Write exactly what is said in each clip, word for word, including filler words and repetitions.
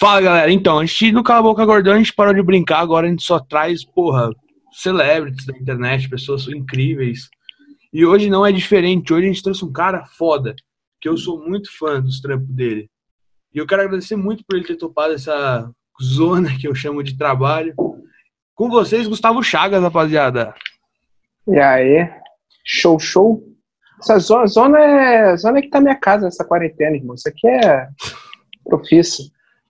Fala, galera. Então, a gente no Cala Boca Gordão, a gente parou de brincar, agora a gente só traz, porra, celebrities da internet, pessoas incríveis. E hoje não é diferente, hoje a gente trouxe um cara foda, que eu sou muito fã dos trampos dele. E eu quero agradecer muito por ele ter topado essa zona que eu chamo de trabalho. Com vocês, Gustavo Chagas, rapaziada. E aí? Show, show. Essa zona, zona é zona que tá minha casa nessa quarentena, irmão. Isso aqui é profissa.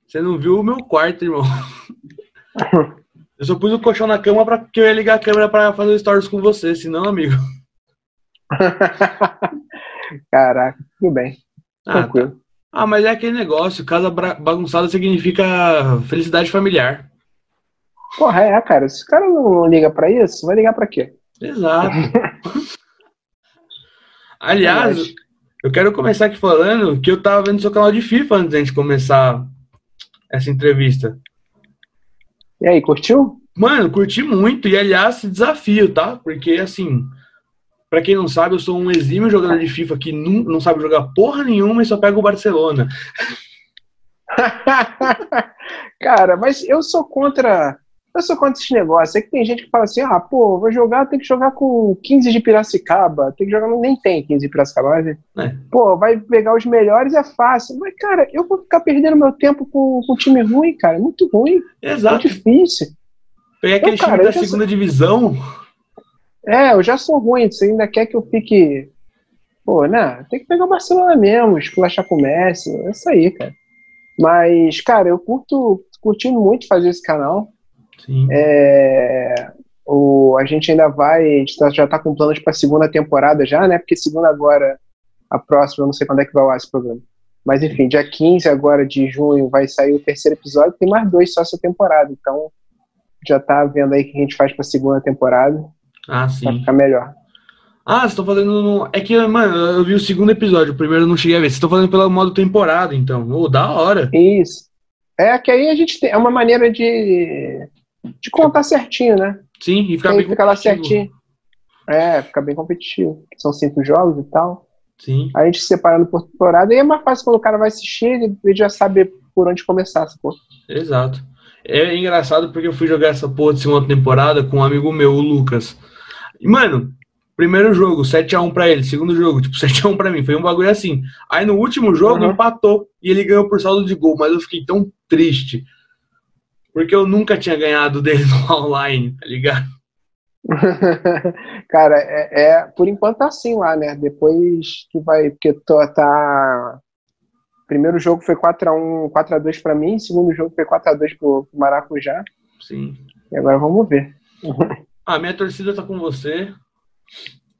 Você não viu o meu quarto, irmão. Eu só pus o colchão na cama pra que eu ia ligar a câmera pra fazer stories com você, senão, amigo. Caraca, tudo bem. Ah, tranquilo. Tá. Ah, mas é aquele negócio, casa bagunçada significa felicidade familiar. Porra, é, cara. Se o cara não liga pra isso, vai ligar pra quê? Exato. Aliás, é eu quero começar aqui falando que eu tava vendo seu canal de FIFA antes da gente começar essa entrevista. E aí, curtiu? Mano, curti muito. E, aliás, desafio, tá? Porque, assim, pra quem não sabe, eu sou um exímio jogador de FIFA que não, não sabe jogar porra nenhuma e só pega o Barcelona. Cara, mas eu sou contra... Eu sou contra esses negócios. É que tem gente que fala assim, ah, pô, vou jogar, tem que jogar com quinze de Piracicaba. Tem que jogar, nem tem quinze de Piracicaba, mas... é. Pô, vai pegar os melhores, é fácil. Mas, cara, eu vou ficar perdendo meu tempo com, com time ruim, cara. É muito ruim. Exato. Muito difícil. Pegar aquele então, time da segunda sou... divisão. É, eu já sou ruim. Você ainda quer que eu fique... Pô, não, tem que pegar o Barcelona mesmo, esculachar com o Messi. É isso aí, cara. Mas, cara, eu curto, curti muito fazer esse canal. Sim. É, o, a gente ainda vai, a gente tá, já tá com planos pra segunda temporada já, né, porque segunda agora, a próxima, eu não sei quando é que vai lá esse programa, mas enfim, dia quinze agora de junho vai sair o terceiro episódio, tem mais dois só essa temporada, então já tá vendo aí o que a gente faz pra segunda temporada. Ah, sim. Pra ficar melhor. Ah, vocês estão fazendo, no... é que, mano, eu vi o segundo episódio, o primeiro eu não cheguei a ver, vocês estão fazendo pelo modo temporada, então, oh, da hora. Isso, é que aí a gente tem, é uma maneira de... de contar certinho, né? Sim, e ficar bem fica competitivo. Lá certinho. É, ficar bem competitivo. São cinco jogos e tal. Sim. A gente separando por temporada. E é mais fácil quando o cara vai assistir, ele já sabe por onde começar essa porra. Exato. É engraçado porque eu fui jogar essa porra de segunda temporada com um amigo meu, o Lucas. E, mano, primeiro jogo, sete a um pra ele. Segundo jogo, tipo, sete a um pra mim. Foi um bagulho assim. Aí no último jogo, uhum. empatou. E ele ganhou por saldo de gol. Mas eu fiquei tão triste. Porque eu nunca tinha ganhado dele no online, tá ligado? Cara, é, é, por enquanto tá assim lá, né? Depois que vai... Porque tô, tá... Primeiro jogo foi quatro a um, quatro a dois pra mim. Segundo jogo foi quatro a dois pro, pro Maracujá. Sim. E agora vamos ver. Ah, minha torcida tá com você.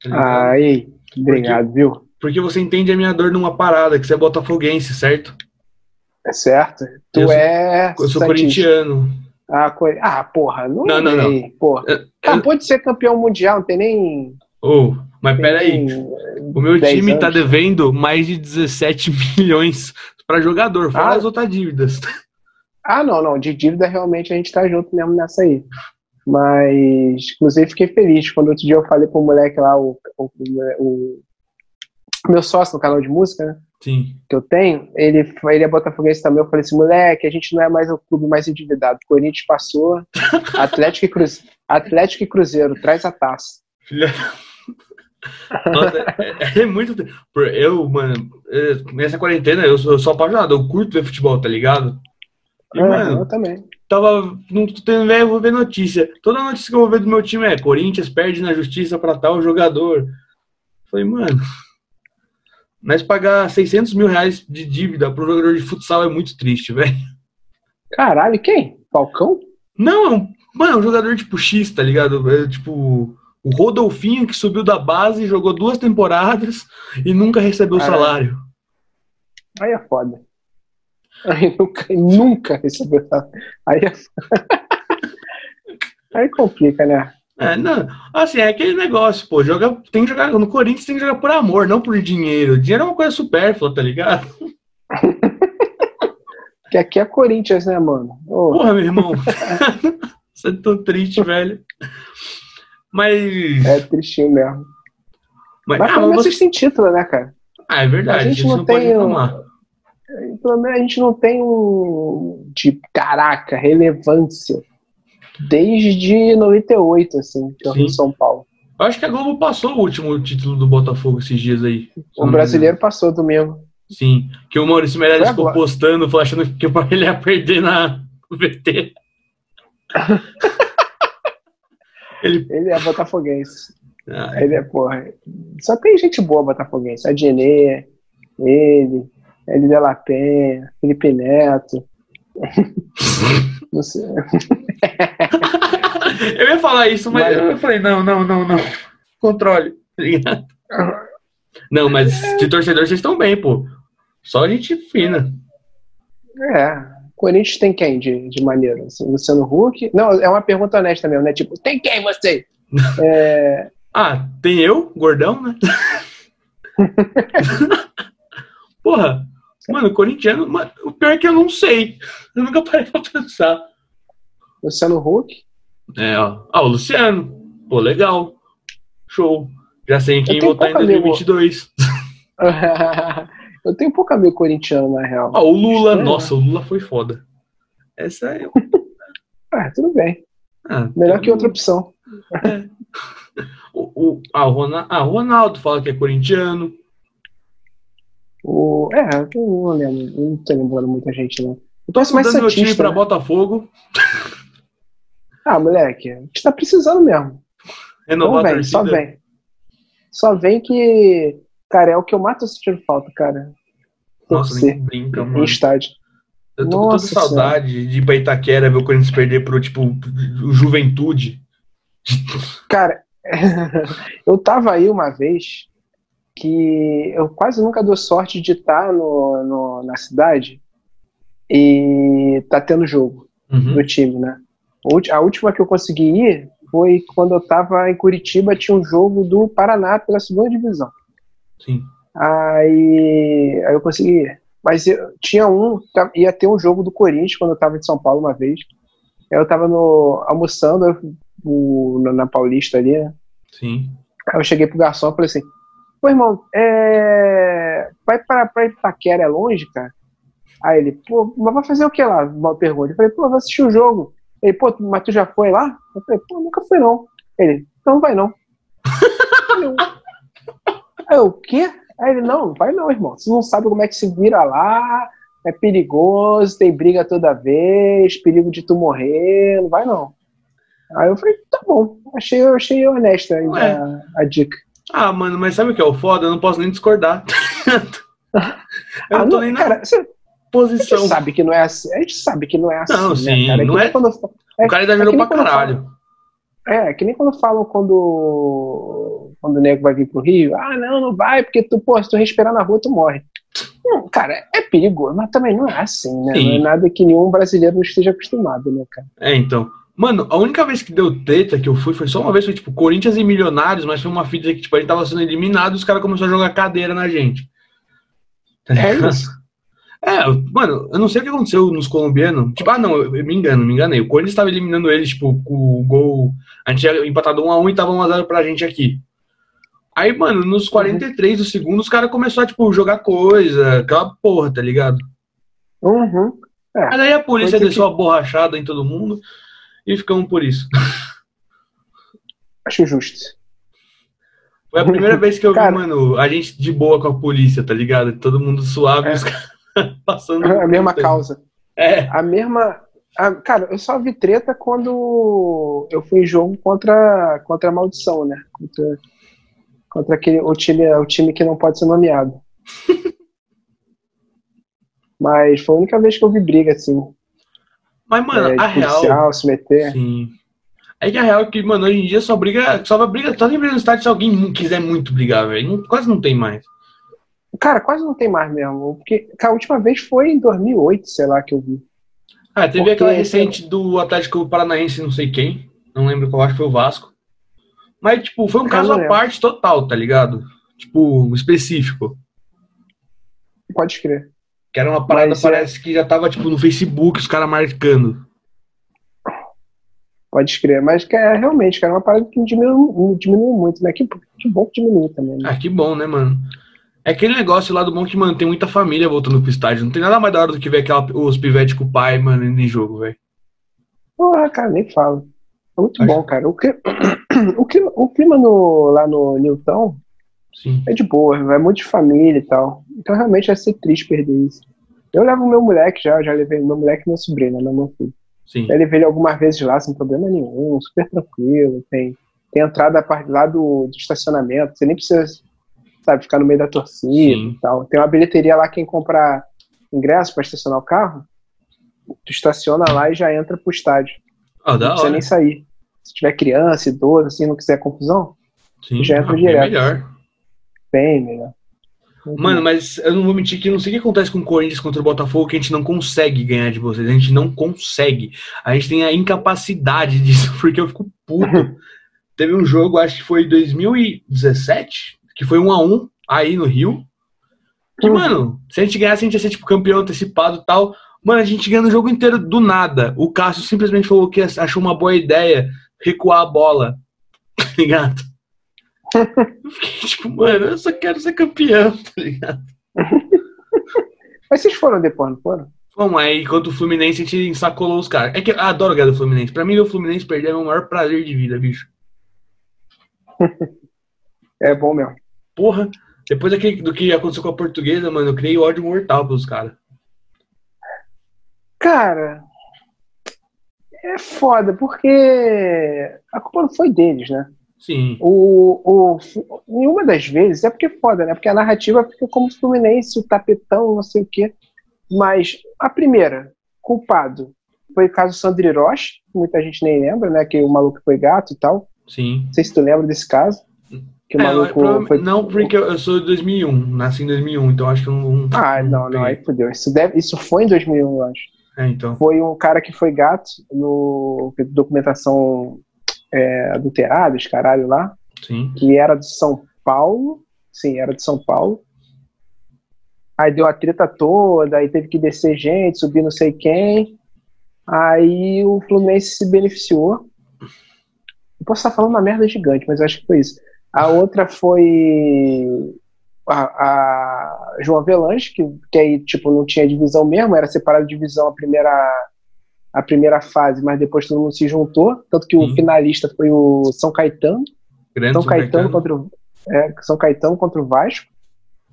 Tá Ai, obrigado, porque, viu? Porque você entende a minha dor numa parada, que você é botafoguense, certo? É certo? Tu eu é... Sou, eu sou corintiano. Ah, cor... ah, porra, não Não, não, não. Porra. Eu, eu... Acabou de ser campeão mundial, não tem nem... Oh, mas tem peraí, o meu time anos. Tá devendo mais de dezessete milhões pra jogador, fora ah. as outras dívidas. Ah, não, não, de dívida realmente a gente tá junto mesmo nessa aí. Mas, inclusive, fiquei feliz quando outro dia eu falei pro moleque lá, o, o, o meu sócio no canal de música, né? Sim. Que eu tenho, ele, ele é botafoguense também. Eu falei assim, moleque, a gente não é mais o clube mais endividado. Corinthians passou, Atlético, e Cruzeiro, Atlético e Cruzeiro, traz a taça. Nossa, é, é muito. Eu, mano, nessa quarentena eu sou, eu sou apaixonado, eu curto ver futebol, tá ligado? E, é, mano, eu também. Tava, não tô tendo velho, eu vou ver notícia. Toda notícia que eu vou ver do meu time é: Corinthians perde na justiça pra tal jogador. Eu falei, mano. Mas pagar seiscentos mil reais de dívida pro jogador de futsal é muito triste, velho. Caralho, quem? Falcão? Não, mano, é um jogador tipo X, tá ligado? É, tipo, o Rodolfinho que subiu da base, jogou duas temporadas e nunca recebeu Caralho. salário. Aí é foda. Aí nunca, nunca recebeu salário. Aí é foda. Aí complica, né? É, não, assim, é aquele negócio, pô, joga, tem que jogar, no Corinthians tem que jogar por amor, não por dinheiro. Dinheiro é uma coisa supérflua, tá ligado? Porque aqui é Corinthians, né, mano? Oh. Porra, meu irmão, você é tão triste, velho. Mas... É tristinho mesmo. Mas, mas ah, pelo menos vocês têm título, né, cara? Ah, é verdade, a gente, a gente não, não tem pode reclamar. Pelo menos a gente não tem um de caraca, relevância desde noventa e oito, assim, que é o Rio São Paulo. Eu acho que a Globo passou o último título do Botafogo esses dias aí. O brasileiro passou domingo. Sim, que o Maurício Meirelles ficou agora postando, achando que ele ia perder na V T. ele... ele é botafoguense. Ah, ele é porra. Só tem gente boa botafoguense. A Dinê, ele, ele de La Penha, Felipe Neto. Não sei. Eu ia falar isso, mas, mas eu... eu falei, não, não, não, não. Controle. Não, mas de torcedor vocês estão bem, pô. Só gente fina. É. Corinthians tem quem de, de maneiro? Assim, Luciano Huck? Não, é uma pergunta honesta mesmo, né? Tipo, tem quem você? É... Ah, tem eu, gordão, né? Porra, mano, corintiano, mano, o pior é que eu não sei. Eu nunca parei pra pensar. Luciano Huck? É, ó. Ah, o Luciano. Pô, legal. Show. Já sei quem votar em dois mil e vinte e dois. Eu tenho pouco amigo corintiano, na real. Ah, o Lula, é, nossa, né? O Lula foi foda. Essa é... Ah, tudo bem. Ah, melhor que outra opção. É. O, o, a Ronaldo, ah, o Ronaldo fala que é corintiano. O, é, eu não lembro. Não tô lembrando muita gente, não. Eu tô mudando meu time pra, né, Botafogo. Ah, moleque, a gente tá precisando mesmo. Renovar a torcida. Só vem. Só vem que... Cara, é o que eu mato sentindo falta, cara. Tem Nossa, nem brinca, mano. No estádio. Eu tô Nossa, com toda saudade senhora. de ir pra Itaquera ver o Corinthians perder pro, tipo, Juventude. Cara, eu tava aí uma vez que eu quase nunca dou sorte de estar no, no, na cidade e tá tendo jogo uhum. do time, né? A última que eu consegui ir foi quando eu tava em Curitiba, tinha um jogo do Paraná pela segunda divisão. Sim. Aí, aí eu consegui ir. Mas eu, tinha um, ia ter um jogo do Corinthians quando eu tava em São Paulo uma vez. Aí eu tava no, almoçando eu, o, na Paulista ali, né? Sim. Aí eu cheguei pro garçom e falei assim: pô, irmão, é... vai pra, pra Itaquera, é longe, cara? Aí ele, pô, mas vai fazer o que lá? Uma pergunta. Eu falei, pô, vou assistir o jogo. Ele, pô, mas tu já foi lá? Eu falei, pô, nunca fui não. Ele, então não vai não. eu, Aí eu, o quê? Aí ele, não, vai não, irmão. Você não sabe como é que se vira lá, é perigoso, tem briga toda vez, perigo de tu morrer, não vai não. Aí eu falei, tá bom, achei, achei honesta a, a dica. Ah, mano, mas sabe o que é o foda? Eu não posso nem discordar. eu ah, não tô não, nem na cara, você, posição. A gente sabe que não é assim, a gente sabe que não é assim, não, sim, né, cara? É não é... Quando eu... é, o cara ainda virou é pra caralho. Falo... É, que nem quando falam quando... Quando o nego vai vir pro Rio, ah, não, não vai, porque tu, pô, se tu respirar na rua, tu morre. Não, cara, é perigoso, mas também não é assim, né? Sim. Não é nada que nenhum brasileiro não esteja acostumado, né, cara? É, então. Mano, a única vez que deu treta que eu fui, foi só uma vez, foi tipo, Corinthians e Milionários, mas foi uma fita que, tipo, a gente tava sendo eliminado e os caras começaram a jogar cadeira na gente. É isso? É, mano, eu não sei o que aconteceu nos colombianos. Tipo, ah, não, eu, eu me engano, me enganei. O Corinthians tava eliminando eles, tipo, com o gol... A gente tinha empatado um a um e tava um a zero pra gente aqui. Aí, mano, nos quarenta e três uhum. do segundo, os caras começaram a, tipo, jogar coisa, aquela porra, tá ligado? Uhum. É. Aí daí a polícia Foi deixou que... a borrachada em todo mundo e ficamos por isso. Acho justo. Foi a primeira vez que eu cara... vi, mano, a gente de boa com a polícia, tá ligado? Todo mundo suave, é. Os caras passando... É a mesma tempo. Causa. É. A mesma... A... Cara, eu só vi treta quando eu fui em jogo contra, contra a maldição, né? Contra... Contra aquele, o, time, o time que não pode ser nomeado. Mas foi a única vez que eu vi briga, assim. Mas, mano, é, a policial, real... se meter. Sim. É que a real é que, mano, hoje em dia só briga... Só vai briga, só tem briga no estádio se alguém quiser muito brigar, velho. Quase não tem mais. Cara, quase não tem mais mesmo. Porque cara, a última vez foi em dois mil e oito, sei lá, que eu vi. Ah, teve porque aquela recente eu... do Atlético Paranaense, não sei quem. Não lembro qual, acho que foi o Vasco. Mas, tipo, foi um caso à parte total, tá ligado? Tipo, específico. Pode crer. Que era uma parada, mas, parece é... que já tava, tipo, no Facebook, os caras marcando. Pode crer. Mas, cara, realmente, cara, é uma parada que diminuiu, diminuiu muito, né? Que, que bom que diminuiu também, né? Ah, que bom, né, mano? É aquele negócio lá do bom que mantém muita família voltando pro estádio. Não tem nada mais da hora do que ver aquela, os pivetes com o pai, mano, em jogo, velho. Ah, cara, nem falo. É muito Acho... bom, cara. O, que... o, que... o clima no... lá no Newton Sim. é de boa, é muito de família e tal. Então realmente vai ser triste perder isso. Eu levo o meu moleque já, eu já levei meu moleque e meu sobrinho, né, meu filho. Sim. Eu levei ele algumas vezes lá, sem problema nenhum, super tranquilo, tem, tem entrada lá do, do estacionamento, você nem precisa, sabe, ficar no meio da torcida Sim. e tal. Tem uma bilheteria lá, quem comprar ingresso pra estacionar o carro, tu estaciona lá e já entra pro estádio. Ah, não precisa hora. nem sair. Se tiver criança, idoso, assim, não quiser confusão, Sim. tu já entra ah, direto. É melhor. Bem melhor. Mano, mas eu não vou mentir que não sei o que acontece com o Corinthians contra o Botafogo, que a gente não consegue ganhar de vocês, a gente não consegue. A gente tem a incapacidade disso, porque eu fico puto. Teve um jogo, acho que foi em dois mil e dezessete, que foi um a um aí no Rio. Que, mano, se a gente ganhasse, a gente ia ser tipo campeão antecipado e tal. Mano, a gente ganha o jogo inteiro do nada. O Cássio simplesmente falou que achou uma boa ideia recuar a bola. Tá ligado? Eu fiquei tipo, mano, eu só quero ser campeão, tá ligado? Mas vocês foram depois, não foram? Bom, aí enquanto o Fluminense a gente ensacolou os caras. É que eu adoro ganhar do Fluminense. Pra mim, o Fluminense perder é o meu maior prazer de vida, bicho. É bom mesmo. Porra, depois daquele, do que aconteceu com a Portuguesa, mano, eu criei ódio mortal pelos caras. Cara, é foda, porque a culpa não foi deles, né? Sim. O, o, nenhuma das vezes, é porque é foda, né? Porque a narrativa fica como o Fluminense, o tapetão, não sei o quê. Mas a primeira, culpado, foi o caso Sandro Hiroshi, que muita gente nem lembra, né? Que o maluco foi gato e tal. Sim. Não sei se tu lembra desse caso. Que o é, maluco eu, eu, foi... Não, porque eu sou de dois mil e um, nasci em dois mil e um, então acho que eu não. não ah, não, não, não aí fodeu. Isso, deve, isso foi em dois mil e um, eu acho. É, então. Foi um cara que foi gato no documentação. É, adulterados, caralho lá, Sim. que era de São Paulo, sim, era de São Paulo, aí deu a treta toda, aí teve que descer gente, subir não sei quem, aí o Fluminense se beneficiou, eu posso estar falando uma merda gigante, mas acho que foi isso. A outra foi a, a João Avelange, que, que aí tipo, não tinha divisão mesmo, era separado de divisão a primeira... a primeira fase, mas depois todo mundo se juntou, tanto que Sim. o finalista foi o São Caetano, Grande São, São Caetano, Caetano. Contra o, é, São Caetano contra o Vasco,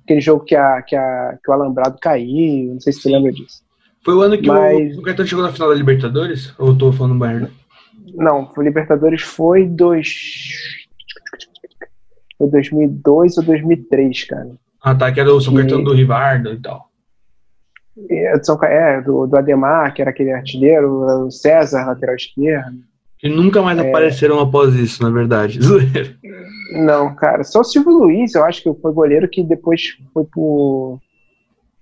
aquele jogo que, a, que, a, que o Alambrado caiu, não sei se Sim. você lembra disso. Foi o ano que mas... o São Caetano chegou na final da Libertadores? Ou eu tô falando do Bayern? Não, o Libertadores foi em dois... dois mil e dois ou dois mil e três, cara. Ah tá, que era o São que... Caetano do Rivardo e tal. É, do, do Ademar, que era aquele artilheiro, o César, lateral esquerdo. Que nunca mais é... apareceram após isso, na verdade. Não, cara, só o Silvio Luiz, eu acho que foi goleiro que depois foi pro.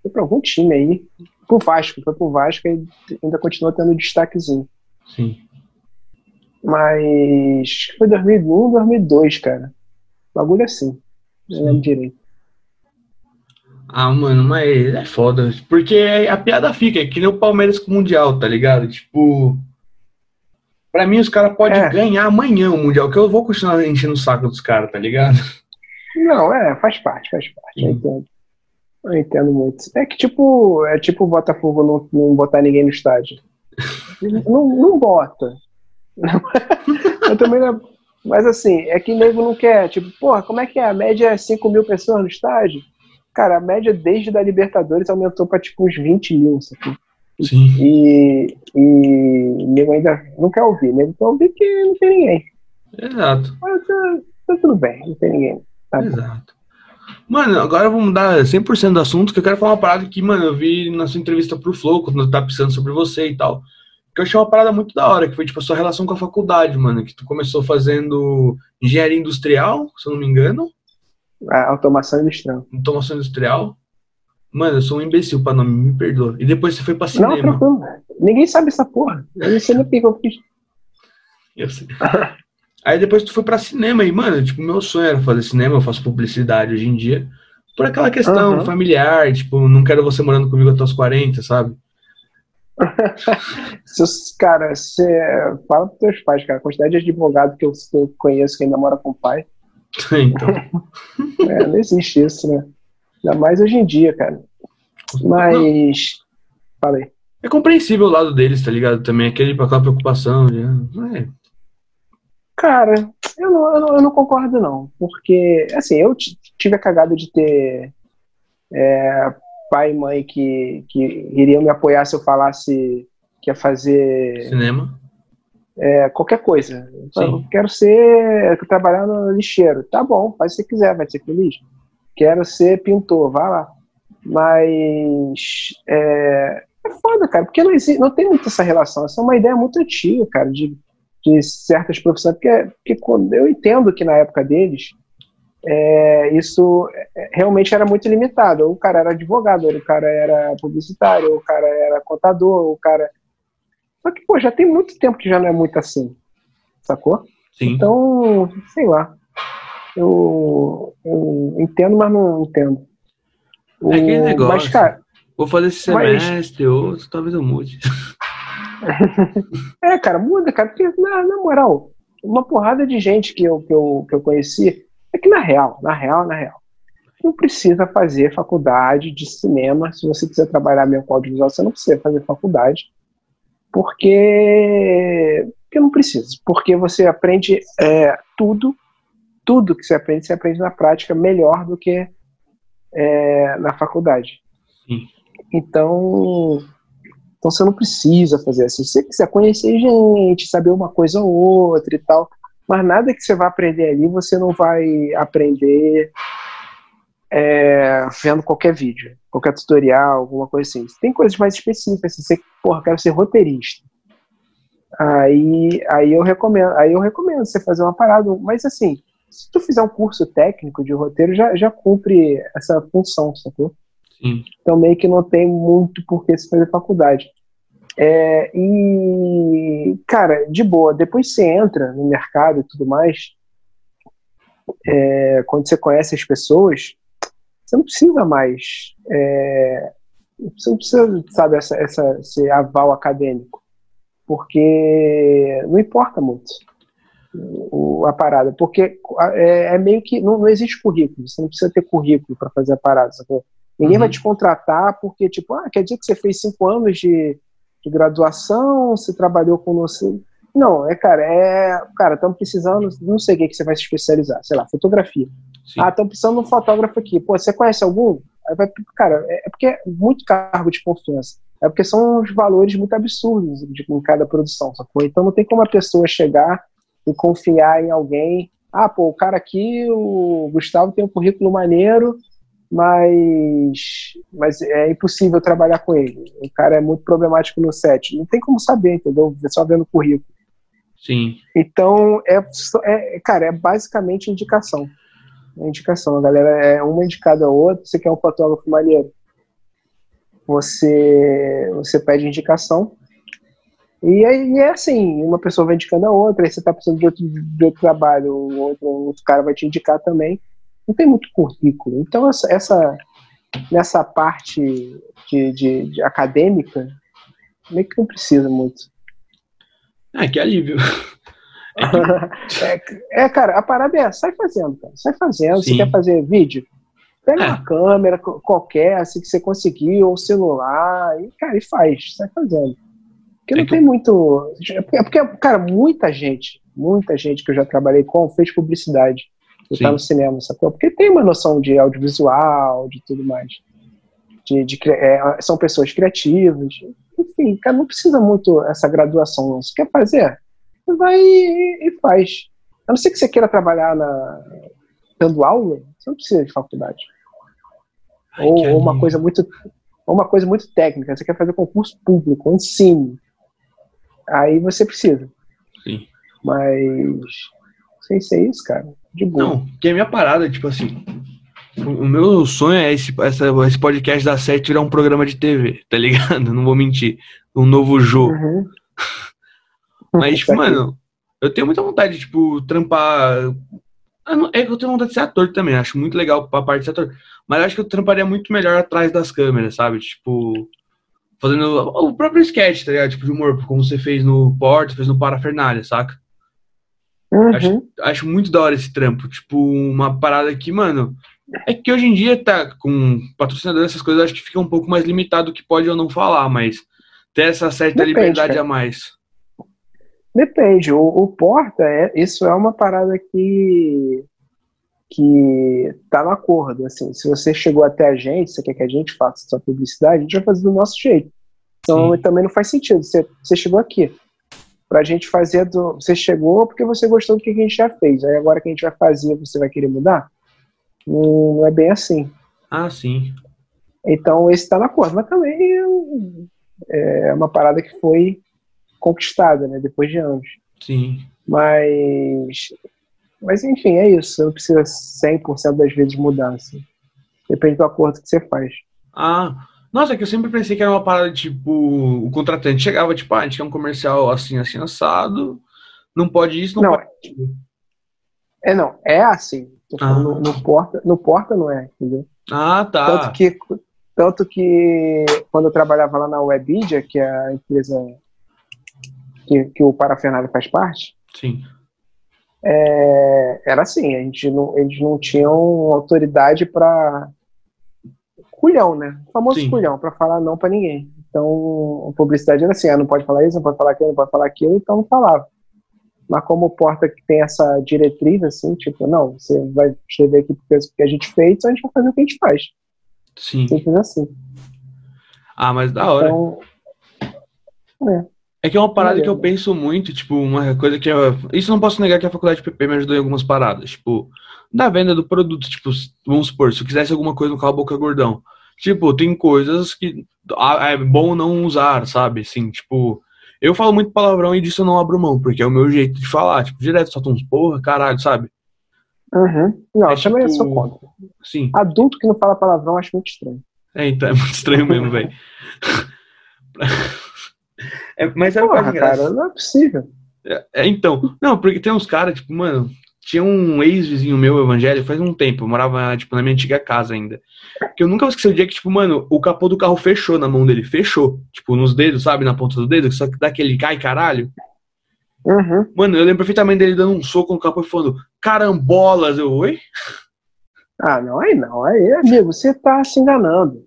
Foi pra algum time aí. Pro Vasco, foi pro Vasco e ainda continua tendo destaquezinho. Sim. Mas foi dois mil e um, dois mil e dois, cara. O bagulho é assim. Não lembro direito. Ah, mano, mas é foda. Porque a piada fica, é que nem o Palmeiras com o Mundial, tá ligado? Tipo, pra mim os caras podem é. ganhar amanhã o Mundial, que eu vou continuar enchendo o saco dos caras, tá ligado? Não, é, faz parte, faz parte. Sim. Eu entendo. Eu entendo muito. É que tipo, é tipo o Botafogo não, não botar ninguém no estádio. não, não bota. Eu também não. Mas assim, é que nego não quer. Tipo, porra, como é que é? A média é cinco mil pessoas no estádio? Cara, a média desde da Libertadores aumentou pra tipo uns vinte mil, sabe? Sim. E, e nego ainda não quer ouvir, nego quer ouvir que não tem ninguém. Exato. Mas tá, tá tudo bem, não tem ninguém. Tá Exato. Bom. Mano, agora vamos dar cem por cento do assunto, que eu quero falar uma parada que, mano, eu vi na sua entrevista pro Flow, quando eu tava pensando sobre você e tal, que eu achei uma parada muito da hora, que foi tipo a sua relação com a faculdade, mano, que tu começou fazendo engenharia industrial, se eu não me engano. A automação industrial. Automação industrial? Mano, eu sou um imbecil pra nome, me perdoa. E depois você foi pra cinema. Não, tranquilo. Ninguém sabe essa porra. Eu não sei nem o que eu fiz. Eu sei. Aí depois tu foi pra cinema e, mano, tipo, meu sonho era fazer cinema, eu faço publicidade hoje em dia. Por aquela questão uhum. familiar, tipo, não quero você morando comigo até os quarenta, sabe? Seus, cara, você fala pros teus pais, cara. A quantidade de advogado que eu conheço que ainda mora com o pai. Então. É, não existe isso, né? Ainda mais hoje em dia, cara. Mas... falei. É compreensível o lado deles, tá ligado? Também aquele, aquela preocupação. De... é. Cara, eu não, eu, não, eu não concordo, não. Porque, assim, eu t- tive a cagada de ter é, pai e mãe que, que iriam me apoiar se eu falasse que ia fazer... cinema? É, qualquer coisa. Eu quero ser... trabalhar no lixeiro. Tá bom, faz o que você quiser, vai ser feliz. Quero ser pintor, vai lá. Mas... é... é foda, cara, porque não, existe, não tem muito essa relação. Essa é uma ideia muito antiga, cara, de, de certas profissões. Porque, porque quando, eu entendo que na época deles, é, isso realmente era muito limitado. Ou o cara era advogado, ou o cara era publicitário, ou o cara era contador, ou o cara... Só que, pô, já tem muito tempo que já não é muito assim, sacou? Sim. Então, sei lá. Eu, eu entendo, mas não entendo. É aquele negócio. Mas, cara... vou fazer esse semestre, mas... ou talvez eu mude. É, cara, muda, cara, porque na, na moral, uma porrada de gente que eu, que, eu, que eu conheci, é que na real, na real, na real, não precisa fazer faculdade de cinema. Se você quiser trabalhar meio com audiovisual, você não precisa fazer faculdade, porque, porque não precisa, porque você aprende é, tudo, tudo que você aprende, você aprende na prática melhor do que é, na faculdade. Sim. Então, então você não precisa fazer assim. Se você quiser conhecer gente, saber uma coisa ou outra e tal, mas nada que você vai aprender ali, você não vai aprender é, vendo qualquer vídeo, qualquer tutorial, alguma coisa assim. Tem coisas mais específicas, assim, você, porra, quero ser roteirista. Aí, aí, eu recomendo, aí eu recomendo você fazer uma parada, mas assim, se tu fizer um curso técnico de roteiro, já, já cumpre essa função, sacou? Sim. Então meio que não tem muito por que se fazer faculdade é, e cara, de boa, depois você entra no mercado e tudo mais é, quando você conhece as pessoas, você não precisa mais é, você não precisa, sabe, essa, essa, esse aval acadêmico, porque não importa muito a parada, porque é, é meio que, não, não existe currículo, você não precisa ter currículo para fazer a parada, sabe? Ninguém uhum. vai te contratar porque, tipo, ah, quer dizer que você fez cinco anos de, de graduação, você trabalhou com... Não, é, cara, é... Cara, estamos precisando... Não sei o que, que você vai se especializar. Sei lá, fotografia. Sim. Ah, estamos precisando de um fotógrafo aqui. Pô, você conhece algum? Aí vai, cara, é porque é muito cargo de confiança. É porque são os valores muito absurdos de, em cada produção, sacou? Então não tem como a pessoa chegar e confiar em alguém. Ah, pô, o cara aqui, o Gustavo, tem um currículo maneiro... Mas, mas é impossível trabalhar com ele. O cara é muito problemático no set. Não tem como saber, entendeu? Só vendo o currículo. Sim. Então, é, é, cara, é basicamente indicação. É indicação, a galera é uma indicada a outra. Você quer um fotógrafo maneiro? Você, você pede indicação. E é, e é assim, uma pessoa vai indicando a outra, aí você tá precisando de outro, de outro trabalho, o outro, outro cara vai te indicar também. Não tem muito currículo. Então, essa, essa, nessa parte de, de, de acadêmica, meio que não precisa muito. Ah, que alívio. é, é, cara, a parada é, sai fazendo, cara. Sai fazendo. Sim. Você quer fazer vídeo? Pega é. uma câmera qualquer, assim que você conseguir, ou um celular, e, cara, e faz. Sai fazendo. Porque é não que... tem muito... É porque, cara, muita gente, muita gente que eu já trabalhei com, fez publicidade. Eu tá no cinema, sacou? Porque tem uma noção de audiovisual, de tudo mais. De, de, é, são pessoas criativas. Enfim, cara, não precisa muito essa graduação, não. Você quer fazer? Vai e, e faz. A não ser que você queira trabalhar na, dando aula, você não precisa de faculdade. Ai, ou, ou uma coisa muito, ou uma coisa muito técnica. Você quer fazer concurso público, ensino. Aí você precisa. Sim. Mas não sei se é isso, cara. De boa. Não, que a minha parada, tipo assim, o meu sonho é esse, essa, esse podcast da série virar um programa de T V, tá ligado? Não vou mentir. Um novo jogo. Uhum. Mas, tipo, mano, eu tenho muita vontade de, tipo, trampar... É que eu tenho vontade de ser ator também, acho muito legal a parte de ser ator. Mas acho que eu tramparia muito melhor atrás das câmeras, sabe? Tipo, fazendo o próprio sketch, tá ligado? Tipo, de humor, como você fez no Porta, fez no Parafernalha, saca? Uhum. Acho, acho muito da hora esse trampo. Tipo, uma parada que, mano, É que hoje em dia tá com patrocinador, essas coisas, acho que fica um pouco mais limitado o que pode ou não falar, mas ter essa certa Depende, liberdade cara. a mais. Depende. O, o Porta, é, isso é uma parada que que tá no acordo. Assim, se você chegou até a gente, você quer que a gente faça sua publicidade, a gente vai fazer do nosso jeito. Então Sim. também não faz sentido. Você, você chegou aqui. Pra gente fazer do... Você chegou porque você gostou do que a gente já fez. Aí agora que a gente vai fazer, você vai querer mudar? Não é bem assim. Ah, sim. Então, esse tá na cor. Mas também é uma parada que foi conquistada, né? Depois de anos. Sim. Mas... Mas, enfim, é isso. Não precisa cem por cento das vezes mudar, assim. Depende do acordo que você faz. Ah, nossa, é que eu sempre pensei que era uma parada, tipo... O contratante chegava, tipo, ah, a gente quer um comercial assim, assim, assado. Não pode isso, não, não pode... É, não. É assim. Ah. No, no, Porta, no Porta não é, entendeu? Ah, tá. Tanto que, tanto que quando eu trabalhava lá na Webidia, que é a empresa que, que o Parafernalha faz parte, Sim. É, era assim, a gente não, eles não tinham autoridade pra... Culhão, né? O famoso Sim. culhão, pra falar não pra ninguém. Então, a publicidade era assim, ah, não pode falar isso, não pode falar aquilo, não pode falar aquilo, então não falava. Mas como o Porta que tem essa diretriz, assim, tipo, não, você vai escrever aqui porque a gente fez, então a gente vai fazer o que a gente faz. Sim. Simples assim. Ah, mas da hora. Então, é. é que é uma parada é, que eu né? penso muito, tipo, uma coisa que eu... Isso não posso negar que a faculdade de P P me ajudou em algumas paradas, tipo, na venda do produto, tipo, vamos supor, se eu quisesse alguma coisa no Cala Boca Gordão, tipo, tem coisas que é bom não usar, sabe, assim, tipo... Eu falo muito palavrão e disso eu não abro mão, porque é o meu jeito de falar, tipo, direto, solta uns porra, caralho, sabe? Uhum. Não, é, eu também tipo... sou contra. Sim. Adulto que não fala palavrão, acho muito estranho. É, então, é muito estranho mesmo, velho. É, mas é porra, cara, não é possível. É, é, então, não, porque tem uns caras, tipo, mano, tinha um ex-vizinho meu, evangélico, faz um tempo, eu morava, tipo, na minha antiga casa ainda, que eu nunca vou esquecer o dia que, tipo, mano, o capô do carro fechou na mão dele, fechou, tipo, nos dedos, sabe, na ponta do dedo, só que dá aquele cai, caralho. Uhum. Mano, eu lembro perfeitamente dele dando um soco no capô e falando, carambolas, eu, oi? Ah, não, aí não, aí, amigo, você tá se enganando,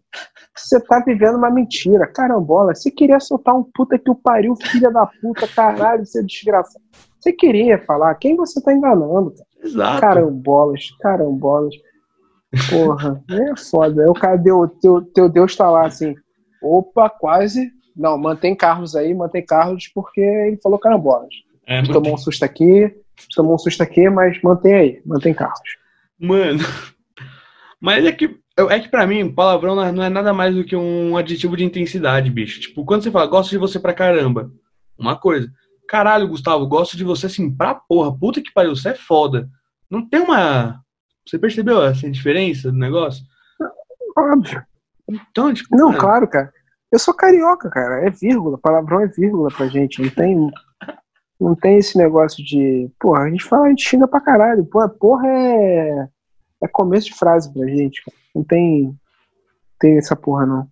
você tá vivendo uma mentira, carambola, você queria soltar um puta que o pariu, filha da puta, caralho, você é desgraçado. Você queria falar, quem você tá enganando, cara? Exato. Carambolas, carambolas. Porra, é foda. Aí o cara deu, teu, teu Deus tá lá assim, opa, quase. Não, mantém Carlos aí, mantém Carlos, porque ele falou carambolas. É, mantém... Tomou um susto aqui, tomou um susto aqui, mas mantém aí, mantém Carlos. Mano, mas é que, é que pra mim, palavrão não é nada mais do que um adjetivo de intensidade, bicho. Tipo, quando você fala, gosto de você pra caramba, uma coisa. Caralho, Gustavo, gosto de você assim, pra porra, puta que pariu, você é foda. Não tem uma... Você percebeu essa diferença do negócio? Óbvio. Então, tipo... Não, cara... claro, cara. Eu sou carioca, cara. É vírgula, palavrão é vírgula pra gente. Não tem, não tem esse negócio de... Porra, a gente fala, a gente xinga pra caralho. Porra, porra é... É começo de frase pra gente, cara. Não tem... Tem essa porra, não.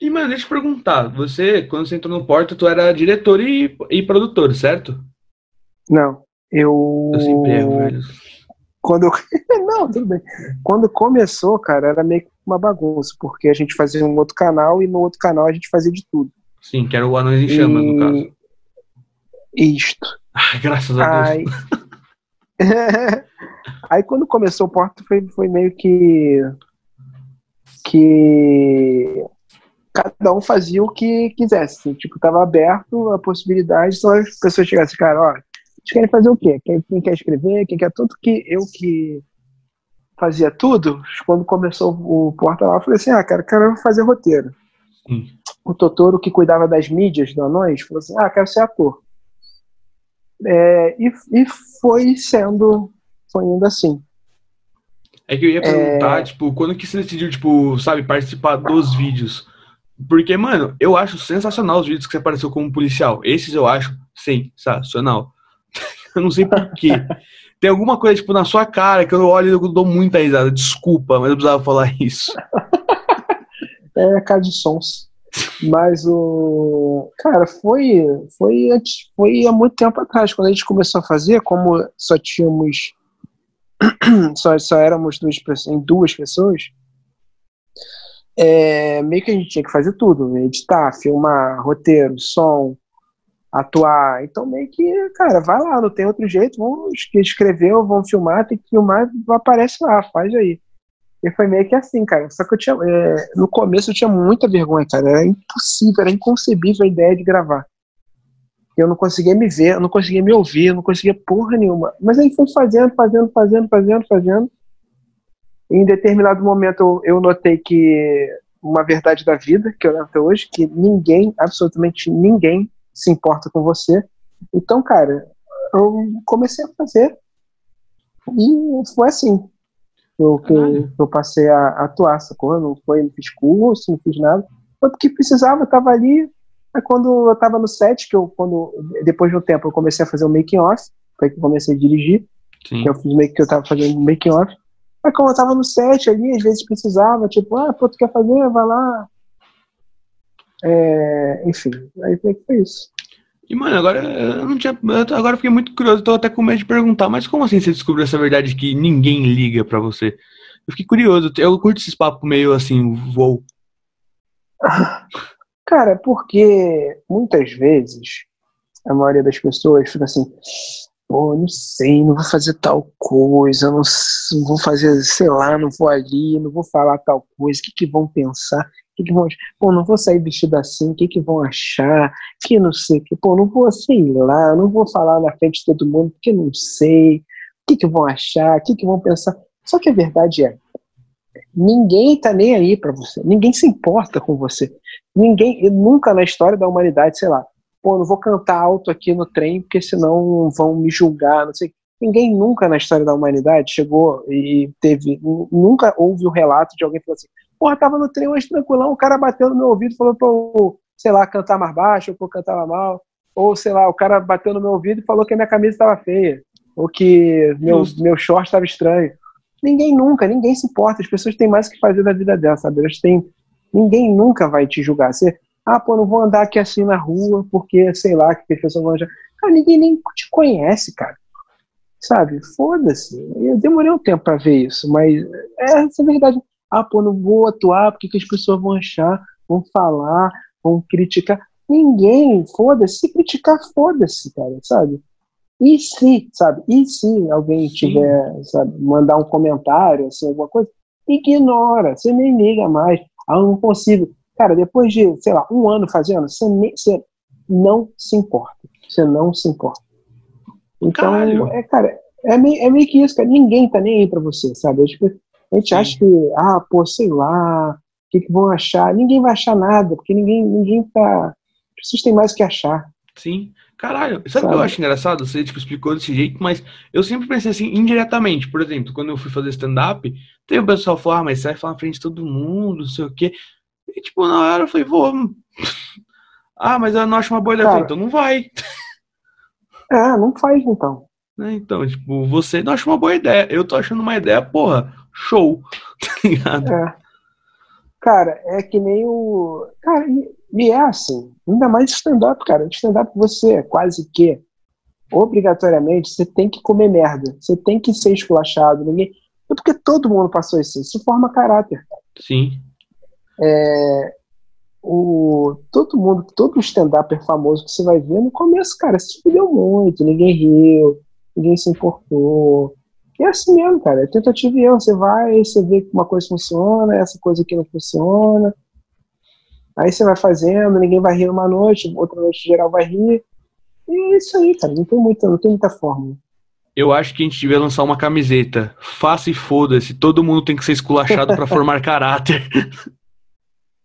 E, mano, deixa eu te perguntar, você, quando você entrou no Porta, tu era diretor e, e produtor, certo? Não, eu... Eu sempre erro, velho. Quando eu... Não, tudo bem. Quando começou, cara, era meio que uma bagunça, porque a gente fazia um outro canal e no outro canal a gente fazia de tudo. Sim, que era o Anões em Chamas, e... no caso. Isto. Ai, graças a Ai... Deus. Aí, quando começou o Porta, foi, foi meio que... Que... Cada um fazia o que quisesse. Tipo, tava aberto a possibilidade, só as pessoas chegassem, cara, ó, vocês querem fazer o quê? Quem, quem quer escrever, quem quer tudo, que eu que fazia tudo, quando começou o Porta lá, eu falei assim, ah, cara, quero fazer roteiro. Sim. O Totoro, que cuidava das mídias do Anões, falou assim, ah, quero ser ator. É, e, e foi sendo, foi indo assim. É que eu ia perguntar, é... tipo, quando que você decidiu, tipo, sabe, participar dos vídeos? Porque, mano, eu acho sensacional os vídeos que você apareceu como policial. Esses eu acho sensacional. Eu não sei porquê. Tem alguma coisa, tipo, na sua cara que eu olho e eu dou muita risada. Desculpa, mas eu precisava falar isso. É a cara de sons. Mas o... Cara, foi, foi, foi há muito tempo atrás. Quando a gente começou a fazer, como só tínhamos só, só éramos duas pessoas, em duas pessoas, é, meio que a gente tinha que fazer tudo, editar, filmar, roteiro, som, atuar. Então meio que, cara, vai lá, não tem outro jeito, vamos escrever, vamos filmar, tem que filmar, aparece lá, faz aí. E foi meio que assim, cara, só que eu tinha, é, no começo eu tinha muita vergonha, cara, era impossível, era inconcebível a ideia de gravar. Eu não conseguia me ver, eu não conseguia me ouvir, eu não conseguia porra nenhuma. Mas aí fui fazendo, fazendo, fazendo, fazendo, fazendo. E em determinado momento eu, eu notei que uma verdade da vida, que eu levo até hoje, que ninguém, absolutamente ninguém, se importa com você. Então, cara, eu comecei a fazer. E foi assim. Eu, que, eu passei a, a atuar, sacou? Eu não, foi, não fiz curso, não fiz nada. Porque precisava, eu tava ali. Aí quando eu tava no set, que eu, quando, depois de um tempo eu comecei a fazer o making-off, foi que eu comecei a dirigir, Sim. que eu fiz meio que eu tava fazendo o making-off. Aí quando eu tava no set ali, às vezes precisava, tipo, ah, pô, tu quer fazer? Vai lá. É, enfim, aí foi que foi isso. E, mano, agora eu não tinha. Eu agora fiquei muito curioso, tô até com medo de perguntar, mas como assim você descobriu essa verdade que ninguém liga pra você? Eu fiquei curioso, eu curto esses papos meio assim, vou. Cara, porque muitas vezes a maioria das pessoas fica assim, pô, não sei, não vou fazer tal coisa, não vou fazer, sei lá, não vou ali, não vou falar tal coisa, o que que vão pensar, o que que vão, pô, não vou sair vestido assim, o que que vão achar, que não sei, que pô, não vou, sei lá, não vou falar na frente de todo mundo, porque não sei, o que que vão achar, o que que vão pensar. Só que a verdade é, ninguém tá nem aí pra você, ninguém se importa com você, ninguém, nunca na história da humanidade, sei lá, pô, não vou cantar alto aqui no trem porque senão vão me julgar, não sei, ninguém nunca na história da humanidade chegou e teve, nunca houve o um relato de alguém falando assim, porra, tava no trem hoje tranquilão, o cara bateu no meu ouvido, falou pra eu, sei lá, cantar mais baixo, ou que eu cantava mal, ou sei lá, o cara bateu no meu ouvido e falou que a minha camisa tava feia, ou que meu, hum. meu short tava estranho. Ninguém nunca, ninguém se importa, as pessoas têm mais o que fazer da vida delas, sabe? Elas têm, ninguém nunca vai te julgar. Você, ah, pô, não vou andar aqui assim na rua, porque sei lá, que pessoas vão achar. Cara, ninguém nem te conhece, cara. Sabe? Foda-se. Eu demorei um tempo pra ver isso, mas é essa é a verdade. Ah, pô, não vou atuar, porque que as pessoas vão achar, vão falar, vão criticar. Ninguém, foda-se. Se criticar, foda-se, cara, sabe? E se, sabe, e se alguém tiver, Sim. sabe, mandar um comentário, assim, alguma coisa, ignora, você nem liga mais, ah, não consigo. Cara, depois de, sei lá, um ano fazendo, você, nem, você não se importa, você não se importa. Então, Caralho. é, cara, é meio, é meio que isso, cara, ninguém tá nem aí pra você, sabe, a gente Sim. acha que, ah, pô, sei lá, o que que vão achar, ninguém vai achar nada, porque ninguém, ninguém tá, vocês têm mais o que achar. Sim. Caralho, sabe o que eu acho engraçado? Você, tipo, explicou desse jeito, mas eu sempre pensei assim, indiretamente. Por exemplo, quando eu fui fazer stand-up, teve o pessoal falar, ah, mas você vai falar na frente de todo mundo, não sei o quê. E, tipo, na hora eu falei, vou... ah, mas eu não acho uma boa ideia. Então não vai. É, não faz, então. Então, tipo, você não acha uma boa ideia. Eu tô achando uma ideia, porra, show. Tá ligado? É. Cara, é que nem o... Cara, e é assim, ainda mais stand-up, cara. Stand-up você, quase que, obrigatoriamente, você tem que comer merda. Você tem que ser esculachado. Ninguém... É porque todo mundo passou isso. Isso forma caráter, cara. Sim. É... O... Todo mundo, todo stand-upper famoso que você vai ver, no começo, cara, se fudeu muito. Ninguém riu, ninguém se importou. É assim mesmo, cara. É tentativa e erro. Você vai, você vê que uma coisa funciona, essa coisa aqui não funciona. Aí você vai fazendo, ninguém vai rir uma noite, outra noite geral vai rir. E é isso aí, cara. Não tem muita, não tem muita fórmula. Eu acho que a gente devia lançar uma camiseta. Faça e foda-se. Todo mundo tem que ser esculachado pra formar caráter.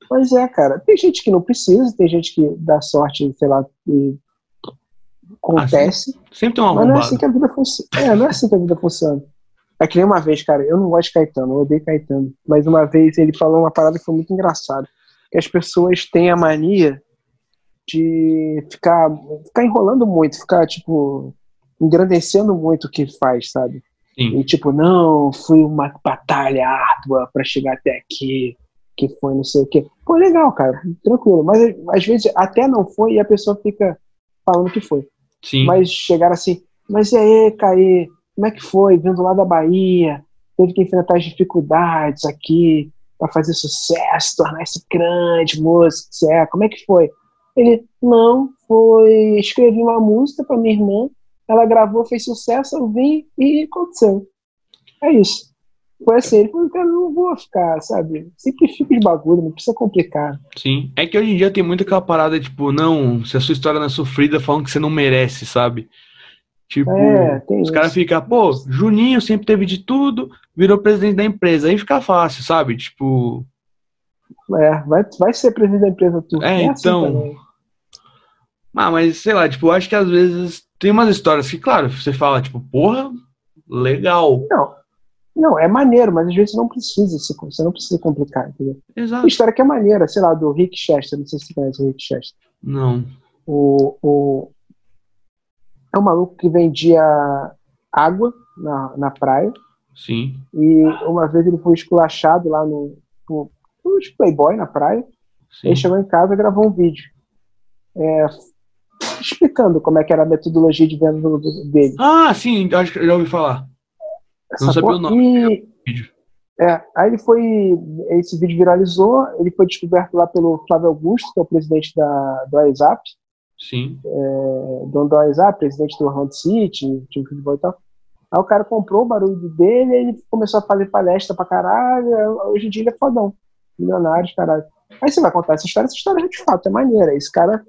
Pois é, cara. Tem gente que não precisa, tem gente que dá sorte, sei lá, e acontece. Assim, sempre tem uma arrombada. Mas não é assim que a vida funciona. É, não é assim que a vida funciona. É que nem uma vez, cara, eu não gosto de Caetano, eu odeio Caetano. Mas uma vez ele falou uma parada que foi muito engraçada. Que as pessoas têm a mania de ficar, ficar enrolando muito, ficar, tipo, engrandecendo muito o que faz, sabe? Sim. E, tipo, não, foi uma batalha árdua pra chegar até aqui, que foi não sei o quê. Pô, legal, cara, tranquilo. Mas, às vezes, até não foi e a pessoa fica falando que foi. Sim. Mas chegaram assim, mas e aí, Caê, como é que foi, vindo lá da Bahia, teve que enfrentar as dificuldades aqui para fazer sucesso, tornar-se grande música, é, como é que foi? Ele, não, foi, escrevi uma música para minha irmã, ela gravou, fez sucesso, eu vim e aconteceu. É isso. Foi assim, ele falou, cara, não vou ficar, sabe? Simplifica os bagulho, não precisa complicar. Sim, é que hoje em dia tem muito aquela parada, tipo, não, se a sua história não é sofrida, falam que você não merece, sabe? Tipo, é, os caras ficam, pô, Juninho sempre teve de tudo, virou presidente da empresa, aí fica fácil, sabe? Tipo... É, vai, vai ser presidente da empresa tudo. É, é então... Assim ah, mas sei lá, tipo, eu acho que às vezes tem umas histórias que, claro, você fala, tipo, porra, legal. Não, não, é maneiro, mas às vezes não precisa, você não precisa complicar, entendeu? Exato. Uma história que é maneira, sei lá, do Rick Chester, não sei se você conhece o Rick Chester. Não. O... o... É um maluco que vendia água na, na praia. Sim. E uma vez ele foi esculachado lá no, no, no Playboy, na praia. Sim. Ele chegou em casa e gravou um vídeo. É, explicando como é que era a metodologia de venda do, do, dele. Ah, sim, acho que eu já ouvi falar. Essa não sabia o nome do vídeo. É, aí ele foi... Esse vídeo viralizou. Ele foi descoberto lá pelo Flávio Augusto, que é o presidente da, do Aizap. Sim. É, dono do Aizap, presidente do Orlando City, time de futebol e tal. Aí o cara comprou o barulho dele, ele começou a fazer palestra pra caralho. Hoje em dia ele é fodão, milionário, caralho. Aí você vai contar essa história, essa história de fato é maneira. Esse cara,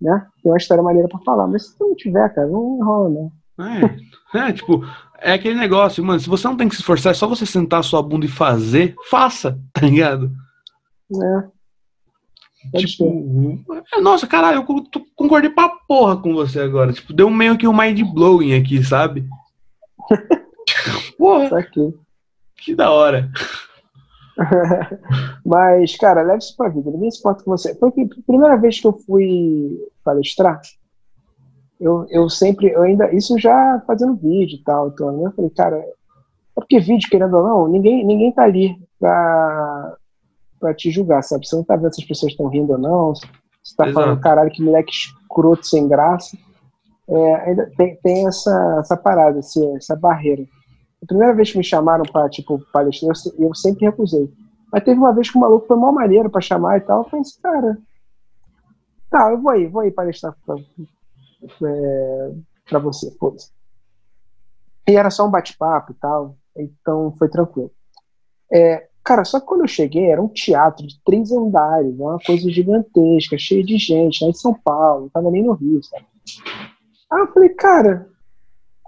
né, tem uma história maneira pra falar, mas se não tiver, cara, não rola, né? É, é, tipo, é aquele negócio, mano, se você não tem que se esforçar, é só você sentar a sua bunda e fazer, faça, tá ligado? É. Tipo, nossa, caralho, eu concordei pra porra com você agora. Tipo, deu meio que um mind-blowing aqui, sabe? Porra, aqui. Que da hora. Mas, cara, leve isso pra vida. Ninguém se importa com você. Foi a primeira vez que eu fui palestrar. Eu, eu sempre, eu ainda, isso já fazendo vídeo e tal. Então, eu falei, cara, porque vídeo, querendo ou não, ninguém, ninguém tá ali pra... pra te julgar, sabe? Você não tá vendo se as pessoas estão rindo ou não, você tá Exato. Falando, caralho, que moleque escroto, sem graça. É, ainda tem, tem essa, essa parada, essa, essa barreira. A primeira vez que me chamaram pra, tipo, palestrar, eu, eu sempre recusei. Mas teve uma vez que o maluco foi mó maneiro pra chamar e tal, eu falei assim, cara, tá, eu vou aí, vou aí palestrar pra, é, pra você, foda-se. E era só um bate-papo e tal, então foi tranquilo. É... Cara, só que quando eu cheguei, era um teatro de três andares, uma coisa gigantesca, cheia de gente, lá em São Paulo, não tava nem no Rio, sabe? Aí eu falei, cara,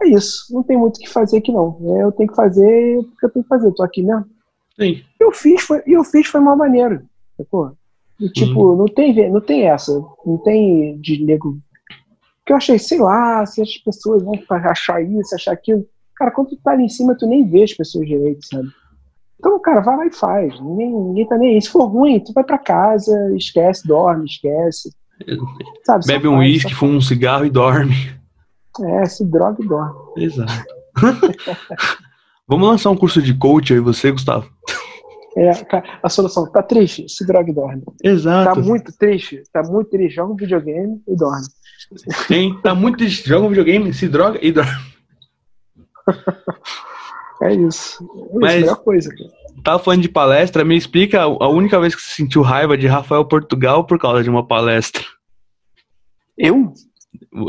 é isso, não tem muito o que fazer aqui não, eu tenho que fazer o que eu tenho que fazer, eu tô aqui mesmo. Sim. E eu fiz, foi, eu fiz, foi mal maneiro, sacou? E tipo, não tem, não tem essa, não tem de nego, porque eu achei, sei lá, se as pessoas vão achar isso, achar aquilo, cara, quando tu tá ali em cima, tu nem vê as pessoas direito, sabe? Então, cara, vai lá e faz. Ninguém, ninguém tá nem aí. Se for ruim, tu vai pra casa, esquece, dorme, esquece. Sabe, bebe um uísque, fuma um cigarro e dorme. É, se droga e dorme. Exato. Vamos lançar um curso de coach aí, você, Gustavo? É, a solução. Tá triste? Se droga e dorme. Exato. Tá muito triste? Tá muito triste. Joga um videogame e dorme. Hein? Tá muito triste. Joga um videogame, se droga e dorme. É isso. É mas, a melhor coisa. Tava falando de palestra, me explica a única vez que você sentiu raiva de Rafael Portugal por causa de uma palestra. Eu?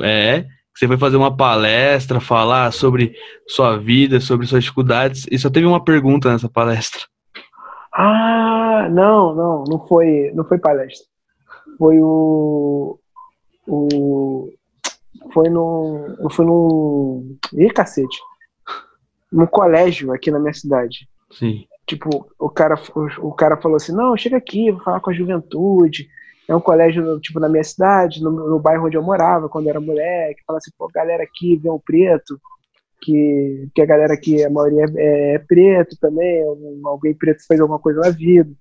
É. Você foi fazer uma palestra, falar sobre sua vida, sobre suas dificuldades, e só teve uma pergunta nessa palestra. Ah, não, não. Não foi, não foi palestra. Foi o... o foi no... Foi no... Ih, cacete. Num colégio aqui na minha cidade. Sim. Tipo, o cara, o, o cara falou assim, não, chega aqui, vou falar com a juventude. É um colégio, tipo, na minha cidade, no, no bairro onde eu morava, quando eu era moleque. Fala assim, pô, galera aqui, vê um preto, que, que a galera aqui, a maioria é, é preto também, alguém preto fez alguma coisa na vida.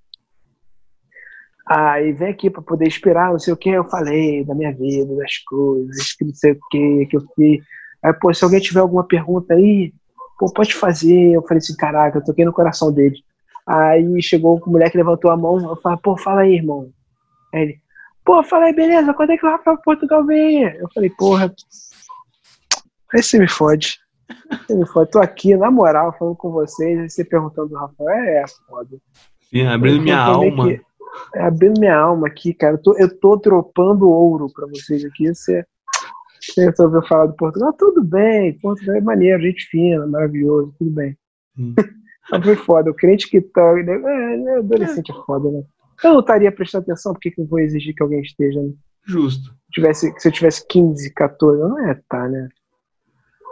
Aí vem aqui pra poder esperar, não sei o que, eu falei da minha vida, das coisas, que não sei o que, que eu fiz. Aí, pô, se alguém tiver alguma pergunta aí, pô, pode fazer. Eu falei assim, caraca, eu toquei no coração dele. Aí chegou o moleque, levantou a mão, eu falei, pô, fala aí, irmão. Aí ele, pô, fala aí, beleza, quando é que o Rafael Portugal vem? Eu falei, porra, aí você me fode. Ele falou, tô aqui, na moral, falando com vocês, e você perguntando do Rafael, é, é foda. Sim, abrindo minha alma. Que, é, abrindo minha alma aqui, cara. Eu tô, eu tô dropando ouro pra vocês aqui. Você, você resolveu falar do Portugal? Tudo bem, Portugal é maneiro, gente fina, maravilhoso, tudo bem. Hum. Mas foi foda, o crente que tá... É, é adolescente é foda, né? Eu não estaria prestando atenção, porque que eu vou exigir que alguém esteja, né? Justo. Tivesse, se eu tivesse quinze, quatorze, não é, tá, né?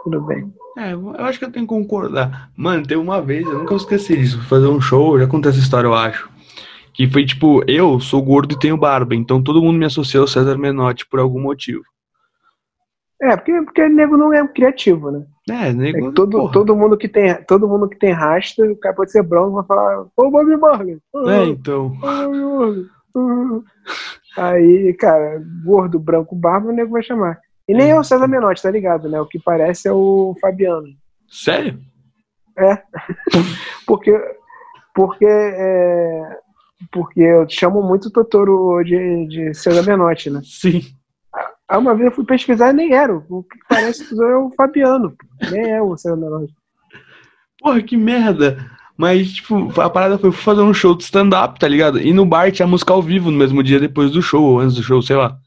Tudo bem. É, eu acho que eu tenho que concordar. Mano, teve uma vez, eu nunca esqueci disso, fazer um show, já contei essa história, eu acho. Que foi tipo, eu sou gordo e tenho barba, então todo mundo me associou ao César Menotti por algum motivo. É, porque, porque o nego não é criativo, né? É, nego, é todo, todo mundo que tem todo mundo que tem rasta, o cara pode ser branco, vai falar, ô Bob Marley. Oh, é, então. Oh, oh, oh. Aí, cara, gordo, branco, barba, o nego vai chamar. E nem é o César Menotti, tá ligado, né? O que parece é o Fabiano. Sério? É. porque porque, é, porque eu chamo muito o Totoro de, de César Menotti, né? Sim. Aí uma vez eu fui pesquisar e nem era. O que parece que é o Fabiano. Nem é o César Menotti. Porra, que merda. Mas, tipo, a parada foi fazer um show de stand-up, tá ligado? E no bar tinha música ao vivo no mesmo dia, depois do show, ou antes do show, sei lá.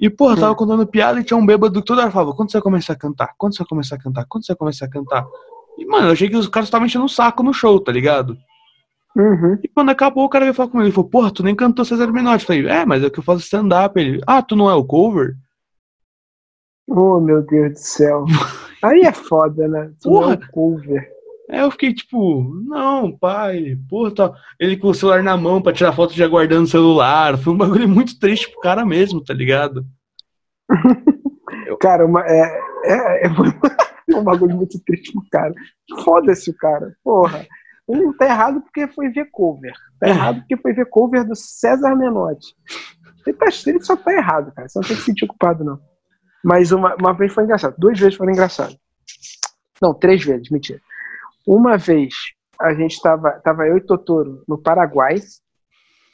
E, porra, tava contando piada e tinha um bêbado que toda hora falava, quando você vai começar a cantar? Quando você vai começar a cantar? Quando você vai começar a cantar? E, mano, eu achei que os caras estavam enchendo o saco no show, tá ligado? Uhum. E quando acabou, o cara veio falar comigo, ele falou, porra, tu nem cantou César Menotti. Eu falei, é, mas é que eu faço stand-up. Ele, ah, tu não é o cover? Oh, meu Deus do céu. Aí é foda, né? Tu porra. Não é o cover. Aí eu fiquei, tipo, não, pai, porra, tá... Ele com o celular na mão pra tirar foto já guardando o celular. Foi um bagulho muito triste pro cara mesmo, tá ligado? Cara, uma, é, é, é um bagulho muito triste pro cara. Foda-se o cara, porra. Ele tá errado porque foi ver cover. Tá errado porque foi ver cover do César Menotti. Ele, tá, ele só tá errado, cara. Você não tem que se sentir culpado, não. Mas uma, uma vez foi engraçado. Duas vezes foram engraçado. Não, três vezes, mentira. Uma vez, a gente tava, tava eu e Totoro no Paraguai.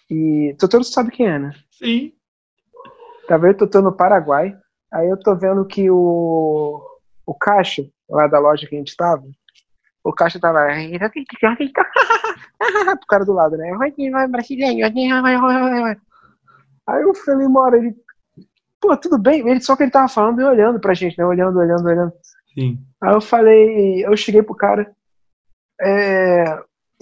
E... Totoro sabe quem é, né? Sim. Tava eu e Totoro no Paraguai. Aí eu tô vendo que o... O caixa, lá da loja que a gente tava... O caixa tava... O cara do lado, né? Aí eu falei, mora, ele... Pô, tudo bem? Ele, só que ele tava falando e olhando pra gente, né? Olhando, olhando, olhando. Sim. Aí eu falei... Eu cheguei pro cara... É...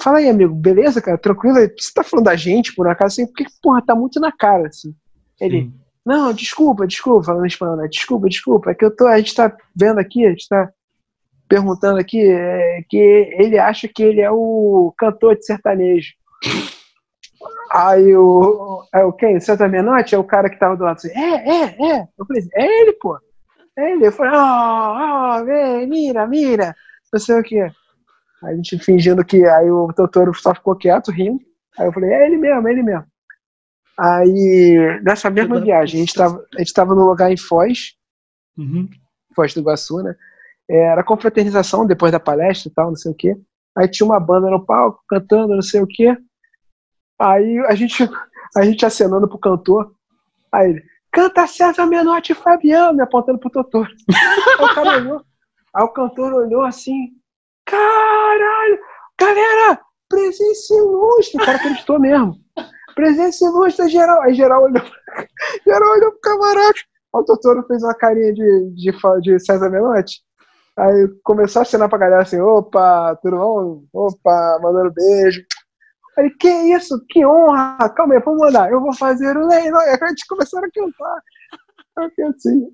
Fala aí, amigo. Beleza, cara? Tranquilo? Você tá falando da gente, por acaso? Assim, porque, porra, tá muito na cara, assim. Ele... Sim. Não, desculpa, desculpa. Falando em espanhol, né? Desculpa, desculpa. É que eu tô... A gente tá vendo aqui, a gente tá... perguntando aqui, é, que ele acha que ele é o cantor de sertanejo. Aí o... É o quem? O César Menotti? É o cara que tava do lado assim, é, é, é. Eu falei, é ele, pô. É ele. Eu falei, ó, oh, ó, oh, mira, mira. Não sei o que. A gente fingindo que... Aí o Totoro só ficou quieto, rindo. Aí eu falei, é ele mesmo, é ele mesmo. Aí, nessa mesma viagem, a gente tava, a gente tava num lugar em Foz. Uhum. Foz do Iguaçu, né? Era confraternização depois da palestra e tal, não sei o quê. Aí tinha uma banda no palco, cantando, não sei o quê. Aí a gente, a gente acenando pro cantor. Aí ele, canta César Menotti e Fabiano, me apontando pro Totoro. Aí o cara olhou, aí o cantor olhou assim, caralho, galera, presença ilustre. O cara acreditou mesmo. Presença ilustre, geral. Aí geral olhou, geral olhou pro camarote. Aí o Totoro fez uma carinha de, de, de César Menotti. Aí começou a assinar pra galera assim, opa, tudo bom? Opa, mandando beijo. Aí, que isso? Que honra! Calma aí, vamos mandar. Eu vou fazer o leilão. Aí a gente começaram a cantar. Eu fiquei assim.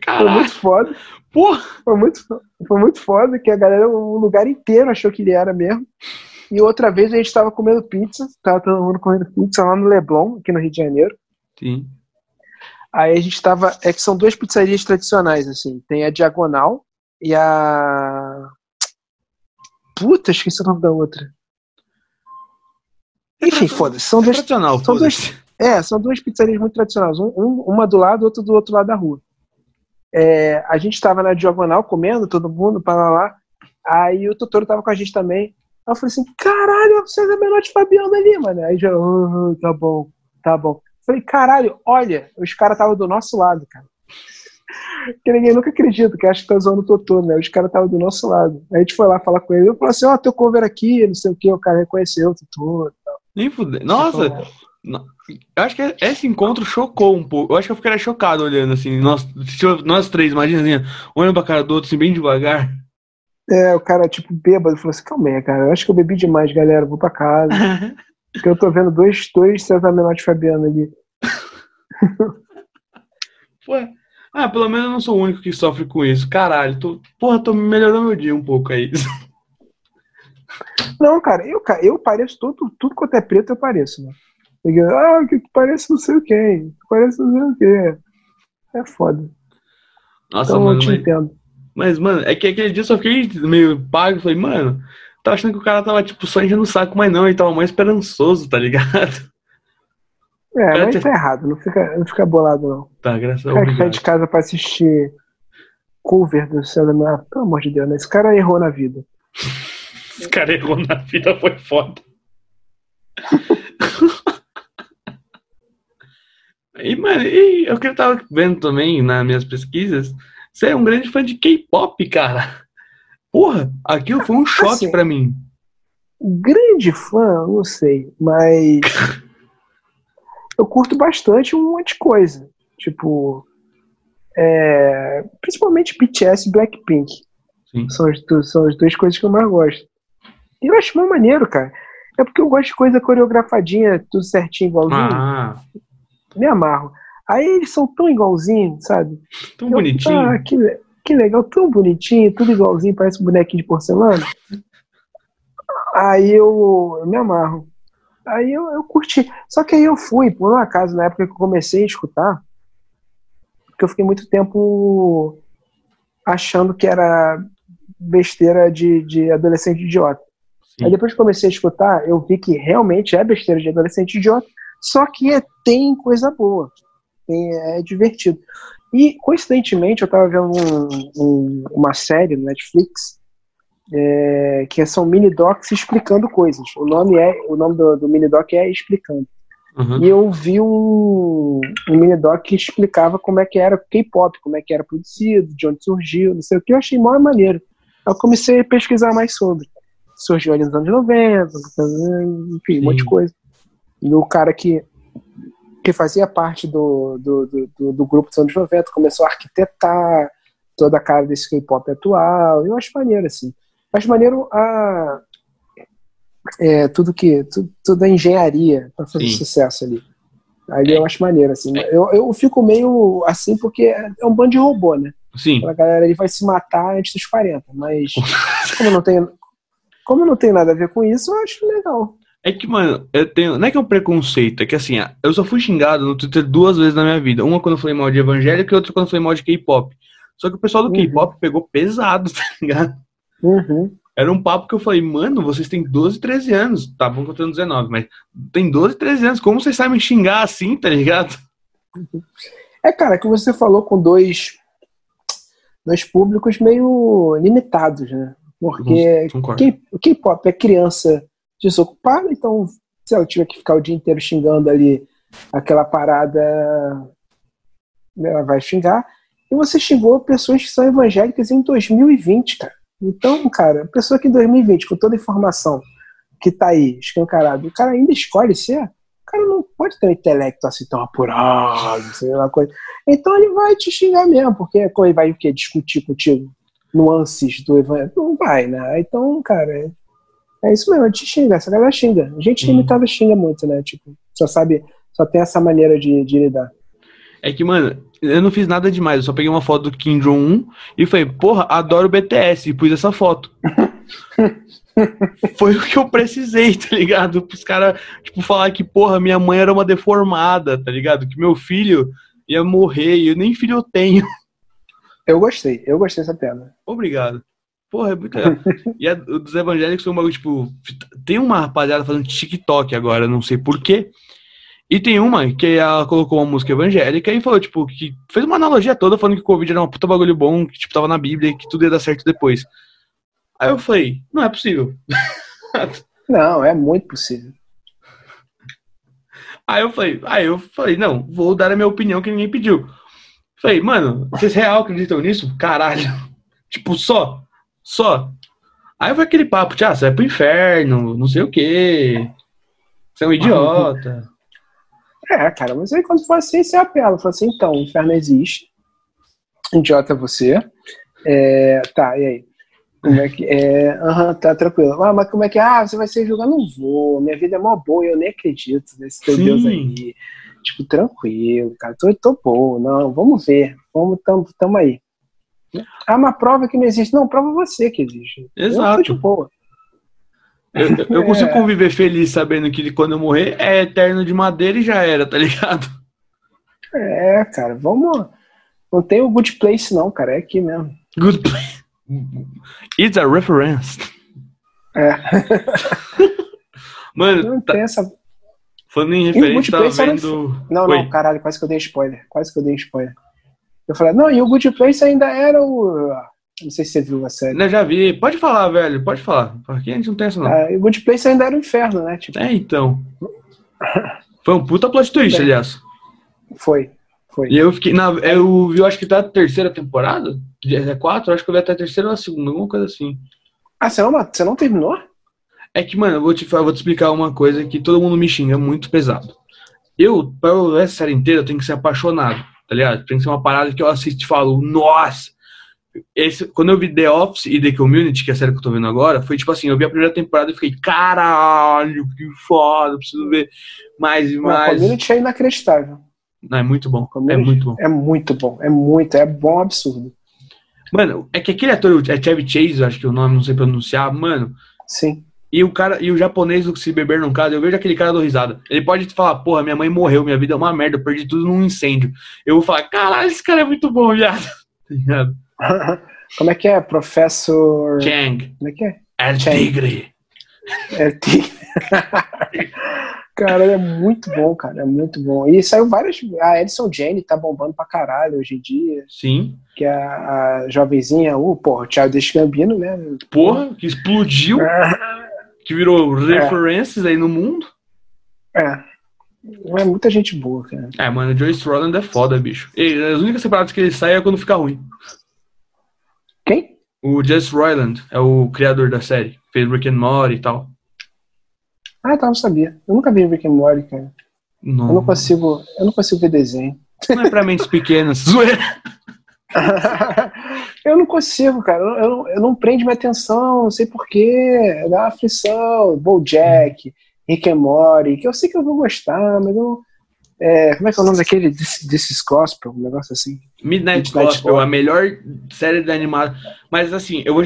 Caraca. Foi muito foda. Porra. Foi muito, foi muito foda, que a galera, o lugar inteiro achou que ele era mesmo. E outra vez a gente tava comendo pizza, tava todo mundo comendo pizza lá no Leblon, aqui no Rio de Janeiro. Sim. Aí a gente tava, é que são duas pizzarias tradicionais, assim. Tem a Diagonal, e a... Puta, esqueci o nome da outra. Enfim, foda-se. São duas, são duas, é, são duas pizzarias muito tradicionais. Um, uma do lado, outra do outro lado da rua. É, a gente tava na Diagonal comendo, todo mundo, para lá, lá. Aí o Totoro tava com a gente também. Aí eu falei assim, caralho, você é menor de Fabiano ali, mano. Aí já, oh, tá bom, tá bom. Falei, caralho, olha, os caras estavam do nosso lado, cara. Que ninguém nunca acredita, que acha que tá zoando o Totoro, né? Os caras estavam do nosso lado. Aí a gente foi lá falar com ele, eu falei assim, ó, oh, teu cover aqui, não sei o que, o cara reconheceu o Totoro e tal. Nem fudeu. Nossa, eu acho que esse encontro chocou um pouco. Eu acho que eu ficaria chocado olhando assim, nós, nós três, imagina, assim, olhando pra cara do outro assim, bem devagar. É, o cara, tipo, bêbado, falou assim, calma aí, cara, eu acho que eu bebi demais, galera, vou pra casa. Porque eu tô vendo dois, dois César Menotti e Fabiano ali. Ué. Ah, pelo menos eu não sou o único que sofre com isso. Caralho, tô, porra, tô melhorando meu dia um pouco aí. Não, cara, eu, eu pareço todo, tudo quanto é preto, eu pareço, né? Eu, ah, que parece não sei o que, parece não sei o que. É foda. Nossa, então, mano, eu te mas, entendo. Mas, mano, é que aquele dia eu só fiquei meio pago. Falei, mano, tava achando que o cara tava, tipo, só enchendo o saco, mas não, ele tava mais esperançoso, tá ligado? É, mas tá errado, não fica, não fica bolado, não. Tá, graças a Deus. O cara que sai de casa pra assistir cover do céu da minha... Pelo amor de Deus, né? Esse cara errou na vida. Esse cara errou na vida, foi foda. E, mano, e eu que eu tava vendo também nas minhas pesquisas, você é um grande fã de K-pop, cara. Porra, aquilo foi um choque assim, pra mim. Grande fã, não sei, mas... Eu curto bastante um monte de coisa. Tipo, é, principalmente B T S e Blackpink. Sim. São, as, são as duas coisas que eu mais gosto. E eu acho mais maneiro, cara. É porque eu gosto de coisa coreografadinha, tudo certinho, igualzinho. Ah. Me amarro. Aí eles são tão igualzinhos, sabe? Tão eu, bonitinho. Ah, que, que legal, tão bonitinho, tudo igualzinho, parece um bonequinho de porcelana. Aí eu, eu me amarro. Aí eu, eu curti. Só que aí eu fui, por um acaso, na época que eu comecei a escutar, porque eu fiquei muito tempo achando que era besteira de, de adolescente idiota. Sim. Aí depois que comecei a escutar, eu vi que realmente é besteira de adolescente idiota, só que é, tem coisa boa. Tem, é divertido. E, coincidentemente, eu tava vendo um, um, uma série no Netflix... É, que são mini-docs explicando coisas. O nome, é, o nome do, do mini-doc é Explicando. Uhum. E eu vi um, um mini-doc que explicava como é que era K-pop, como é que era produzido, de onde surgiu, não sei o que. Eu achei mó maneiro. Eu comecei a pesquisar mais sobre. Surgiu ali nos anos noventa, enfim, Sim. um monte de coisa. E o cara que, que fazia parte do, do, do, do, do grupo dos anos noventa começou a arquitetar toda a cara desse K-pop atual. Eu acho maneiro, assim. Acho maneiro a, é, tudo que, tu, tudo a engenharia para fazer Sim. sucesso ali. Aí é. eu acho maneiro, assim. É. Eu, eu fico meio assim porque é um bando de robô, né? Sim. A galera ali vai se matar antes dos quarenta, mas como não tem, como não tem nada a ver com isso, eu acho legal. É que, mano, eu tenho, não é que é um preconceito, é que assim, eu só fui xingado no Twitter duas vezes na minha vida. Uma quando eu falei mal de evangélico e outra quando eu falei mal de K-pop. Só que o pessoal do uhum. K-pop pegou pesado, tá ligado? Uhum. Era um papo que eu falei, mano, vocês têm doze, treze anos. Tá bom que eu tenho dezenove, mas tem doze, treze anos. Como vocês sabem xingar assim, tá ligado? É, cara, que você falou com dois, dois públicos meio limitados, né? Porque o K-pop é criança desocupada, então se ela tiver que ficar o dia inteiro xingando ali aquela parada, ela vai xingar. E você xingou pessoas que são evangélicas em dois mil e vinte, cara. Então, cara, a pessoa que em dois mil e vinte, com toda a informação que tá aí, escancarada, o cara ainda escolhe ser, o cara não pode ter um intelecto assim tão apurado, sei lá, coisa. Então ele vai te xingar mesmo, porque ele vai o quê? Discutir contigo nuances do evangelho? Não vai, né? Então, cara, é isso mesmo, te xinga, essa galera xinga. A gente limitada xinga muito, né? Tipo, só sabe, só tem essa maneira de, de lidar. É que, mano, eu não fiz nada demais. Eu só peguei uma foto do Kim Jong-un e falei, porra, adoro o B T S. E pus essa foto. Foi o que eu precisei, tá ligado? Pros caras, tipo, falar que, porra, minha mãe era uma deformada, tá ligado? Que meu filho ia morrer e eu nem filho eu tenho. Eu gostei. Eu gostei dessa piada. Obrigado. Porra, é muito legal. E a, dos evangélicos foi um bagulho, tipo... Tem uma rapaziada fazendo TikTok agora, não sei porquê. E tem uma que ela colocou uma música evangélica e falou, tipo, que fez uma analogia toda falando que o Covid era um puta bagulho bom, que, tipo, tava na Bíblia e que tudo ia dar certo depois. Aí eu falei, não é possível. Não, é muito possível. Aí eu falei, aí eu falei, não, vou dar a minha opinião que ninguém pediu. Falei, mano, vocês real acreditam nisso? Caralho. Tipo, só. Só. Aí foi aquele papo, tia, você vai pro inferno, não sei o quê. Você é um idiota. É, cara, mas aí quando for assim, você apela. Fala assim, então, o inferno existe. Idiota é você. É, tá, e aí? Como é que é? Aham, uhum, tá tranquilo. Ah, mas como é que é? Ah, você vai ser julgado? Não vou. Minha vida é mó boa, eu nem acredito nesse teu Sim. Deus aí. Tipo, tranquilo, cara. Tô, tô bom. Não, vamos ver. Vamos, tamo, tamo aí. Ah, uma prova que não existe. Não, prova você que existe. Exato. Eu tô de boa. Eu, eu consigo é. conviver feliz sabendo que quando eu morrer é eterno de madeira e já era, tá ligado? É, cara, vamos... Não tem o Good Place não, cara, é aqui mesmo. Good Place. It's a reference. É. Mano, não tá... tem essa... Falando em referência, tava vendo... Era... Não, Oi? não, caralho, quase que eu dei spoiler. Quase que eu dei spoiler. Eu falei, não, e o Good Place ainda era o... Não sei se você viu a série. Eu já vi. Pode falar, velho. Pode falar. Aqui a gente não tem essa, não. Ah, o Good Place ainda era o inferno, né? Tipo... É, então. Foi um puta plot twist, aliás. Foi. Foi. E eu fiquei... Na, eu vi, acho que tá a terceira temporada. É quatro. Acho que eu vi até a terceira ou a segunda. Alguma coisa assim. Ah, você não, você não terminou? É que, mano, eu vou, te, eu vou te explicar uma coisa que todo mundo me xinga muito pesado. Eu, pra eu ver essa série inteira, eu tenho que ser apaixonado, tá ligado? Tem que ser uma parada que eu assisto e falo, nossa... Esse, quando eu vi The Office e The Community, que é a série que eu tô vendo agora, foi tipo assim, eu vi a primeira temporada e fiquei, caralho, que foda, preciso ver mais e mais. Não, a Community é inacreditável. Não, é muito bom, é muito bom. É muito bom, é muito, é bom, absurdo. Mano, é que aquele ator, é Chevy Chase, acho que é o nome, não sei pronunciar, mano. Sim. E o cara, e o japonês, o que se beber num caso, eu vejo aquele cara do risada. Ele pode falar, porra, minha mãe morreu, minha vida é uma merda, eu perdi tudo num incêndio. Eu vou falar, caralho, esse cara é muito bom, viado. Tá ligado? Como é que é, professor Chang? Como é que é? El Tigre. El Tigre. Cara, é muito bom, cara. É muito bom. E saiu várias. A Edson Jane tá bombando pra caralho hoje em dia. Sim. Que a, a jovenzinha, o, porra, o Childish Gambino, né? Porra, que explodiu. Que virou referências é. aí no mundo. É. É muita gente boa, cara. É, mano, o Justin Roiland é foda, bicho. Ele, as únicas separadas que ele sai é quando fica ruim. Quem? O Justin Roiland é o criador da série. Fez Rick and Morty e tal. Ah, tá, não sabia. Eu nunca vi Rick and Morty, cara. Não. Eu não consigo, eu não consigo ver desenho. Não é pra mentes pequenas. Zoeira! Eu não consigo, cara. Eu, eu, eu não prendo minha atenção, não sei porquê. Dá aflição. BoJack. Hum. Rick and Morty, que eu sei que eu vou gostar, mas não... É, como é que é o nome daquele? Desses Gospel, um negócio assim. Midnight, Midnight Gospel, Gospel, a melhor série de animado. Mas assim, eu vou,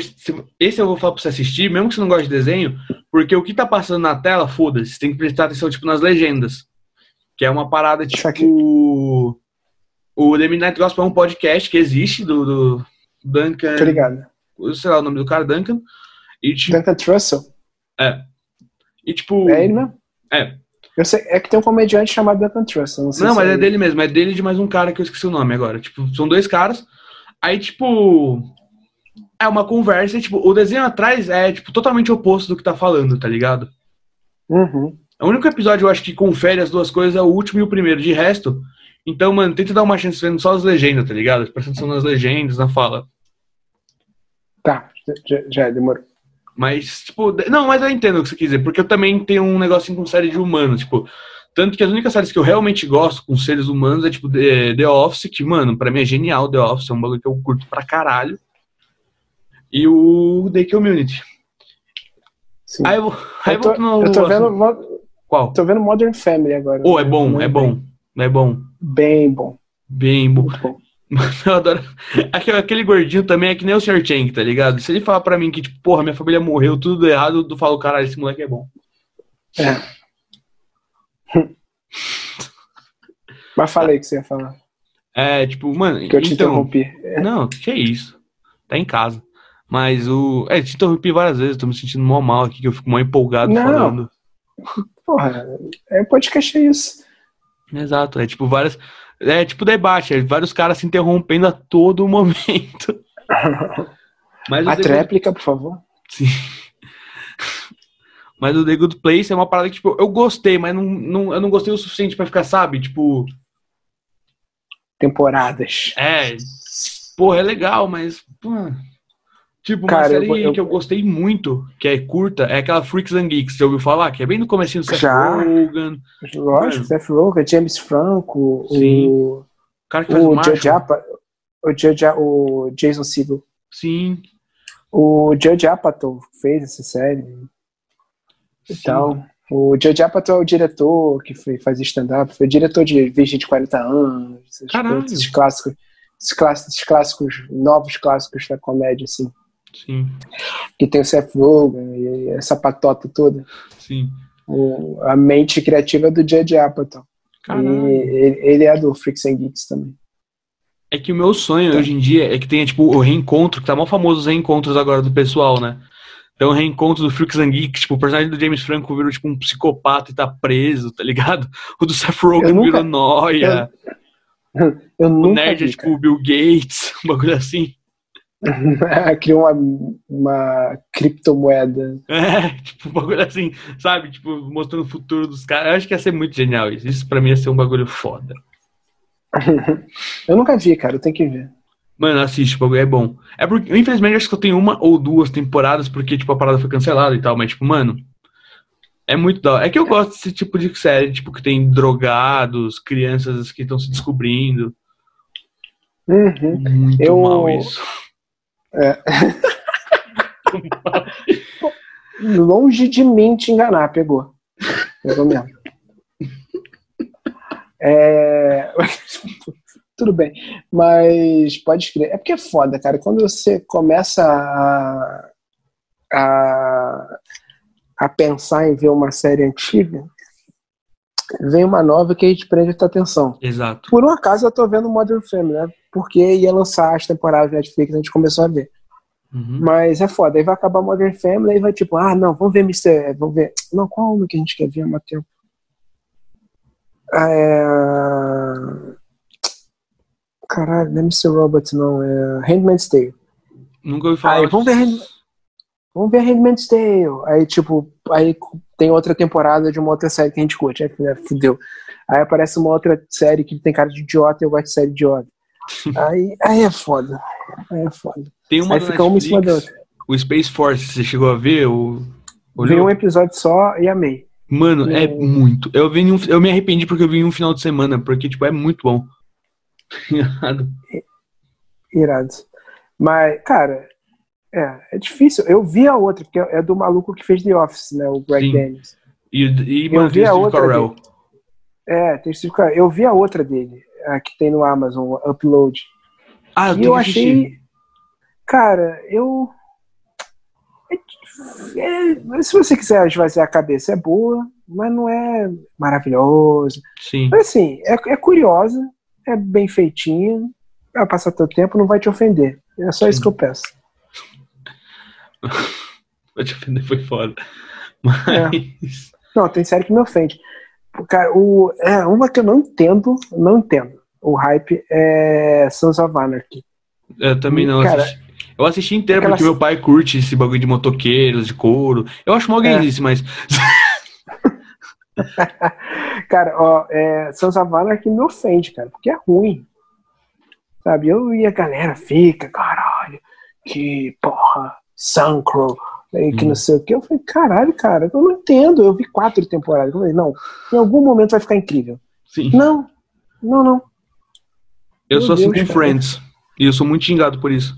esse eu vou falar pra você assistir, mesmo que você não goste de desenho, porque o que tá passando na tela, foda-se, você tem que prestar atenção, tipo, nas legendas. Que é uma parada, tipo... O The Midnight Gospel é um podcast que existe, do, do Duncan... Tô ligado. Sei lá o nome do cara, Duncan. E, tipo, Duncan Trussell. É. E tipo... É ele mesmo? É. Eu sei, é que tem um comediante chamado Duncan Trussell. Não, sei não se mas é ele. dele mesmo. É dele de mais um cara que eu esqueci o nome agora. Tipo, são dois caras. Aí, tipo... É uma conversa e, tipo, o desenho atrás é, tipo, totalmente oposto do que tá falando, tá ligado? Uhum. O único episódio, eu acho, que confere as duas coisas é o último e o primeiro. De resto... Então, mano, tenta dar uma chance vendo só as legendas, tá ligado? Presta atenção nas legendas, na fala. Tá. Já, já demorou. Mas, tipo... Não, mas eu entendo o que você quer dizer. Porque eu também tenho um negocinho com série de humanos, tipo... Tanto que as únicas séries que eu realmente gosto com seres humanos é, tipo, The, The Office, que, mano, pra mim é genial. The Office é um bagulho que eu curto pra caralho. E o The Community. Sim. Aí eu, aí eu, tô, eu, no, eu tô vendo... Assim. Qual? Tô vendo Modern Family agora. Oh, é bom, é bom. É bom. Bem bom. Bem bom. Muito bom. Eu adoro. Aquele gordinho também é que nem o senhor Chang, tá ligado? Se ele falar pra mim que, tipo, porra, minha família morreu, tudo errado, eu falo, caralho, esse moleque é bom. É. Mas falei que você ia falar. É, tipo, mano... Que eu te então... interrompi. Não, que é isso. Tá em casa. Mas o... É, te interrompi várias vezes, tô me sentindo mó mal aqui, que eu fico mó empolgado Não. falando. Porra, é podcast, é isso. Exato, é tipo várias... É tipo debate, é vários caras se interrompendo a todo momento. Mas a tréplica, por favor. Sim. Mas o The Good Place é uma parada que, tipo, eu gostei, mas não, não, eu não gostei o suficiente pra ficar, sabe? Tipo... temporadas. É, porra, é legal, mas... Pô, tipo, uma Cara, série eu, eu... que eu gostei muito, que é curta, é aquela Freaks and Geeks, você ouviu falar? Que é bem no comecinho do Seth Rogen. Lógico, é. Seth Rogen, James Franco, Sim. o... O cara que faz o Judd Apatow, o, Judd, o Jason Segel. Sim. O Judd Apatow fez essa série. Então, o Judd Apatow é o diretor que foi fazer stand-up, foi diretor de Virgem de quarenta anos, esses, esses clássicos, esses clássicos, esses clássicos, novos clássicos da comédia, assim. Sim. Que tem o Seth Rogen e essa patota toda. Sim. O, a mente criativa do Judd Apatow. Caralho. E ele é do Freaks and Geeks também. É que o meu sonho tá. hoje em dia é que tenha, tipo, o reencontro, que tá mal famoso os reencontros agora do pessoal, né? Então, o reencontro do Freaks and Geeks, tipo, o personagem do James Franco virou, tipo, um psicopata e tá preso, tá ligado? O do Seth Rogen nunca... virou nóia. Eu... Eu nunca o nerd vi, é, tipo, o Bill Gates, um bagulho assim. Criou uma, uma criptomoeda. É, tipo, um bagulho assim, sabe? Tipo, mostrando o futuro dos caras. Eu acho que ia ser muito genial isso. Isso pra mim ia ser um bagulho foda. Eu nunca vi, cara. Eu tenho que ver. Mano, assiste, o bagulho é bom. É porque, infelizmente, acho que eu tenho uma ou duas temporadas porque, tipo, a parada foi cancelada e tal. Mas, tipo, mano, é muito da hora. É que eu gosto desse tipo de série, tipo, que tem drogados, crianças que estão se descobrindo. Uhum. Muito eu... mal isso. É. Longe de mim te enganar, pegou. Pegou mesmo. É... Tudo bem, mas pode escrever. É porque é foda, cara. Quando você começa a, a, a pensar em ver uma série antiga, vem uma nova que a gente prende a tua atenção. Exato. Por um acaso eu tô vendo Modern Family, né? Porque ia lançar as temporadas da Netflix, a gente começou a ver. Uhum. Mas é foda, aí vai acabar Modern Family, aí vai tipo, ah, não, vamos ver mister Vamos ver. Não, qual uma que a gente quer ver há muito tempo? É... Caralho, não é mister Robots, não. É Handmaid's Tale. Nunca ouvi falar. Aí, vamos ver Hand... Vamos ver Handmaid's Tale. Aí, tipo, aí tem outra temporada de uma outra série que a gente curte. Aí, fudeu. Aí aparece uma outra série que tem cara de idiota e eu gosto de série idiota. Aí, aí é foda. Aí é foda. Tem uma aí fica Netflix, uma em cima da outra. O Space Force, você chegou a ver? O... Vi um episódio só e amei. Mano, e... é muito. Eu, vi um, eu me arrependi porque eu vi um final de semana, porque tipo, é muito bom. Irado. Irado. Mas, cara, é, é difícil. Eu vi a outra, porque é do maluco que fez The Office, né? O Greg Sim. Daniels. E, e eu vi a outra. Dele. É, tem Steve Carell. Eu vi a outra dele. Que tem no Amazon, Upload. Ah, eu, e eu achei... Assistir. Cara, eu... É... Se você quiser esvaziar a cabeça, é boa, mas não é maravilhosa. Sim. Mas assim, é, é curiosa, é bem feitinha, vai passar teu tempo, não vai te ofender. É só Sim. isso que eu peço. Vai te ofender, foi foda. Mas... É. Não, tem série que me ofende. Cara, o, é, uma que eu não entendo, não entendo. O hype é Sons of Anarchy. Eu também não cara, assisti. Eu assisti inteiro porque meu pai curte esse bagulho de motoqueiros, de couro. Eu acho mal gay isso, é. mas... Cara, ó, é, Sons of Anarchy me ofende, cara, porque é ruim. Sabe, eu e a galera fica, caralho, que porra, sancro... que hum. não sei o que, eu falei, caralho, cara, eu não entendo, eu vi quatro temporadas, eu falei, não, em algum momento vai ficar incrível. Sim. Não, não, não. Eu Meu sou assim com Friends, e eu sou muito xingado por isso.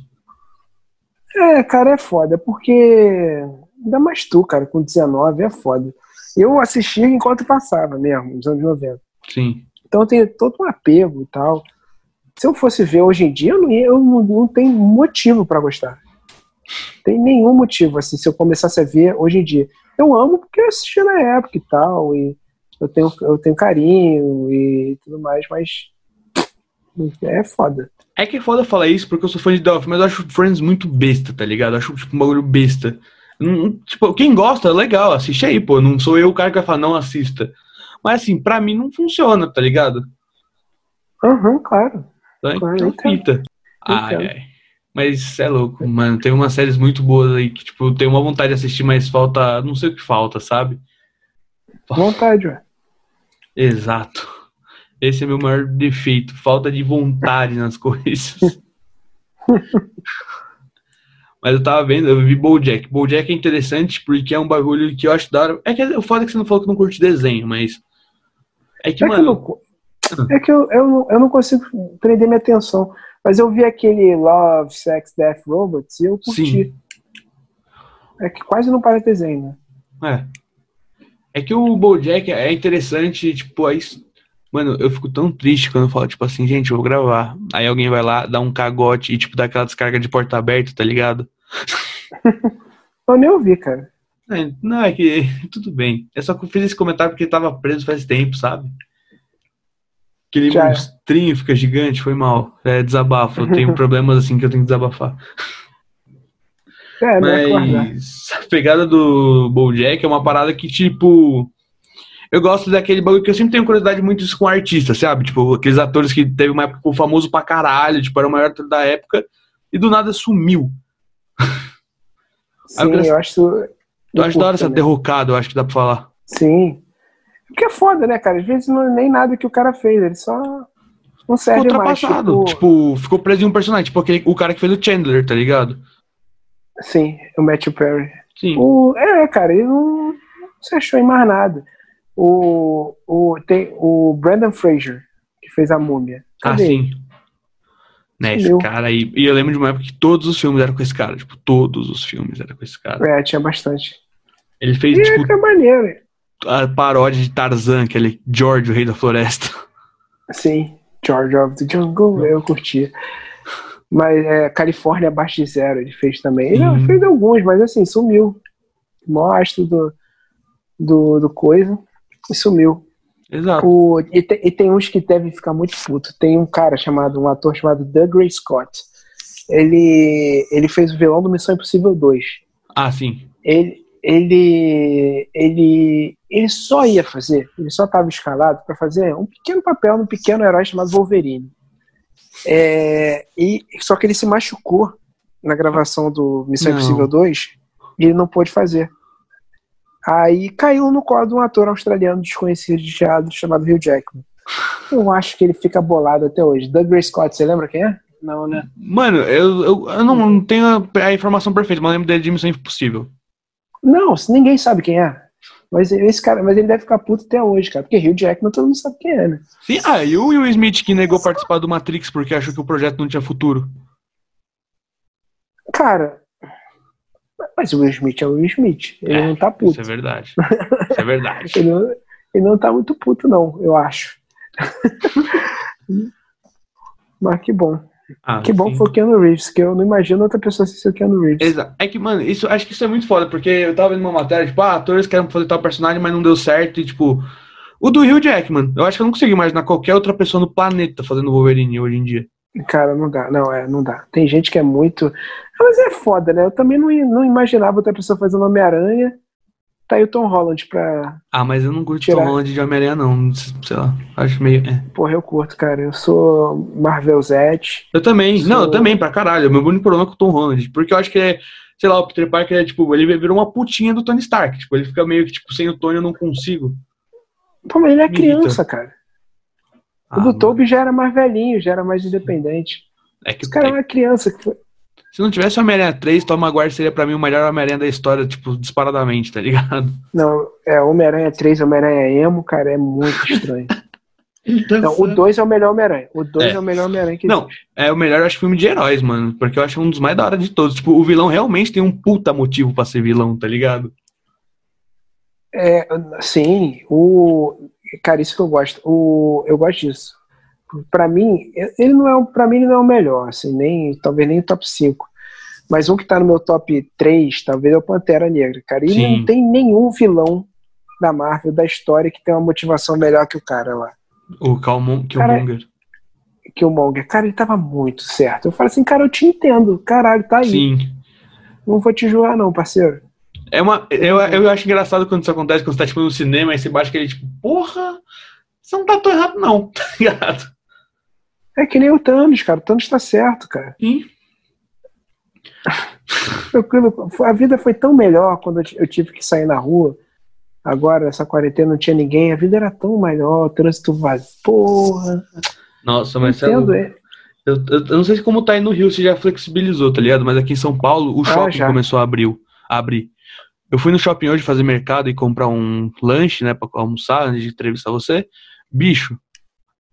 É, cara, é foda, porque ainda mais tu, cara, com dezenove, é foda. Eu assistia enquanto passava mesmo, nos anos noventa. Sim. Então eu tenho todo um apego e tal. Se eu fosse ver hoje em dia, eu não, ia, eu não, não tenho motivo pra gostar. Tem nenhum motivo, assim, se eu começasse a ver hoje em dia. Eu amo porque eu assisti na época e tal, e eu tenho, eu tenho carinho e tudo mais, mas é foda. É que é foda falar isso porque eu sou fã de The Office, mas eu acho Friends muito besta, tá ligado? Eu acho, tipo, um bagulho besta. Não, tipo, quem gosta, legal, assiste aí, pô. Não sou eu o cara que vai falar, não assista. Mas, assim, pra mim não funciona, tá ligado? Aham, uhum, claro. Então, claro, então fita. Ai, ai. Mas é louco, mano. Tem umas séries muito boas aí que, tipo, eu tenho uma vontade de assistir, mas falta... Não sei o que falta, sabe? Vontade, ué. Exato. Esse é meu maior defeito, falta de vontade nas coisas. Mas eu tava vendo, eu vi BoJack. BoJack é interessante porque é um bagulho que eu acho da hora. É que eu falo que você não falou que não curte desenho, mas... É que, é mano... Que eu não, é que eu, eu, não, eu não consigo prender minha atenção. Mas eu vi aquele Love, Sex, Death, Robots e eu curti. Sim. É que quase não parece desenho, né? É. É que o BoJack é interessante, tipo, é isso. Mano, eu fico tão triste quando eu falo, tipo assim, gente, eu vou gravar. Aí alguém vai lá, dá um cagote e, tipo, dá aquela descarga de porta aberta, tá ligado? Eu nem ouvi, cara. É, não, é que... Tudo bem. É só que eu fiz esse comentário porque ele tava preso faz tempo, sabe? Aquele já monstrinho fica gigante, foi mal. É, desabafo. Eu tenho problemas, assim, que eu tenho que desabafar. É, mas a pegada do BoJack é uma parada que, tipo... Eu gosto daquele bagulho que eu sempre tenho curiosidade muito disso com artistas, sabe? Tipo, aqueles atores que teve uma época famoso pra caralho, tipo, era o maior ator da época, e do nada sumiu. Sim, eu, eu acho... Eu acho da hora essa derrocada, eu acho que dá pra falar. Sim. Porque é foda, né, cara? Às vezes não é nem nada que o cara fez, ele só não serve ficou mais. Tipo... tipo, ficou preso em um personagem, tipo aquele, o cara que fez o Chandler, tá ligado? Sim, o Matthew Perry. Sim. O, é, cara, ele não, não se achou em mais nada. O, o, tem o Brandon Fraser, que fez a Múmia. Cadê? Ah, sim. Né, esse cara aí. E eu lembro de uma época que todos os filmes eram com esse cara. Tipo, todos os filmes eram com esse cara. É, tinha bastante. Ele fez, e tipo, é que é maneiro. A paródia de Tarzan, aquele George, o Rei da Floresta. Sim, George of the Jungle, eu curtia. Mas é, Califórnia Abaixo de Zero ele fez também. Ele hum. fez alguns, mas assim, sumiu. Mó astro do, do, do coisa. E sumiu. Exato. O, e, te, e tem uns que devem ficar muito puto. Tem um cara chamado, um ator chamado Doug Ray Scott. Ele, ele fez o vilão do Missão Impossível dois. Ah, sim. Ele, ele, ele, ele só ia fazer, ele só estava escalado para fazer um pequeno papel num pequeno herói chamado Wolverine. É, e, só que ele se machucou na gravação do Missão não. Impossível dois e ele não pôde fazer. Aí caiu no colo de um ator australiano desconhecido de teatro chamado Hugh Jackman. Eu acho que ele fica bolado até hoje. Doug Ray Scott, você lembra quem é? Não, né? Mano, eu, eu, eu não tenho a informação perfeita, mas eu lembro dele de Missão Impossível. Não, ninguém sabe quem é. Mas esse cara, mas ele deve ficar puto até hoje, cara. Porque Hugh Jackman todo mundo sabe quem é, né? Sim, ah, e o Will Smith que negou participar do Matrix porque achou que o projeto não tinha futuro. Cara... Mas o Will Smith é o Will Smith. Ele é, não tá puto. Isso é verdade. Isso é verdade. ele, não, ele não tá muito puto, não, eu acho. Mas que bom. Ah, que bom sim. Foi o Keanu Reeves, que eu não imagino outra pessoa ser o Keanu Reeves. Exato. É que, mano, isso, acho que isso é muito foda, porque eu tava vendo uma matéria, tipo, ah, atores querem fazer tal personagem, mas não deu certo, e tipo... O do Hugh Jackman. Eu acho que eu não consigo imaginar qualquer outra pessoa no planeta fazendo Wolverine hoje em dia. Cara, não dá, não, é, não dá. Tem gente que é muito... Mas é foda, né? Eu também não, não imaginava outra pessoa fazendo Homem-Aranha. Tá aí o Tom Holland pra... Ah, mas eu não curto tirar. Tom Holland de Homem-Aranha, não. Sei lá, acho meio... É. Porra, eu curto, cara. Eu sou Marvelzete. Eu também. Sou... Não, eu também, pra caralho. Meu único problema é com o Tom Holland. Porque eu acho que ele é... Sei lá, o Peter Parker é tipo... Ele virou uma putinha do Tony Stark. Tipo, ele fica meio que tipo, sem o Tony eu não consigo. Pô, mas ele é Me criança, irrita. Cara. Ah, o do Toby já era mais velhinho, já era mais independente. É que o cara é uma criança que foi... Se não tivesse o Homem-Aranha três, Tom Maguire seria pra mim o melhor Homem-Aranha da história, tipo, disparadamente, tá ligado? Não, é Homem-Aranha três, Homem-Aranha emo, cara, é muito estranho. Não, o dois é o melhor Homem-Aranha. O dois é. é o melhor Homem-Aranha que Não, existe. É o melhor, eu acho, filme de heróis, mano, porque eu acho um dos mais da hora de todos. Tipo, o vilão realmente tem um puta motivo pra ser vilão, tá ligado? É, sim, o... Cara, isso que eu gosto. O... Eu gosto disso. Pra mim, ele não é, pra mim, ele não é o melhor, assim, nem, talvez nem o top cinco. Mas um que tá no meu top três, talvez, é o Pantera Negra, cara. E Sim. Não tem nenhum vilão da Marvel, da história, que tem uma motivação melhor que o cara lá. O Calmon, Killmonger. Killmonger. Cara, ele tava muito certo. Eu falo assim, cara, eu te entendo. Caralho, tá aí. Sim. Não vou te julgar, não, parceiro. É uma, eu, eu acho engraçado quando isso acontece, quando você tá, tipo, no cinema, aí você bate aquele, tipo, porra, você não tá tão errado, não, tá ligado? É que nem o Thanos, cara. O Thanos tá certo, cara. Sim. Eu, a vida foi tão melhor quando eu tive que sair na rua Agora, essa quarentena não tinha ninguém, a vida era tão maior, o trânsito vazio, porra. Nossa, Marcelo, eu, eu, eu não sei como tá aí no Rio, se já flexibilizou, tá ligado? Mas aqui em São Paulo, o shopping ah, começou a abrir, a abrir. Eu fui no shopping hoje fazer mercado e comprar um lanche, né, pra almoçar, antes de entrevistar você. Bicho,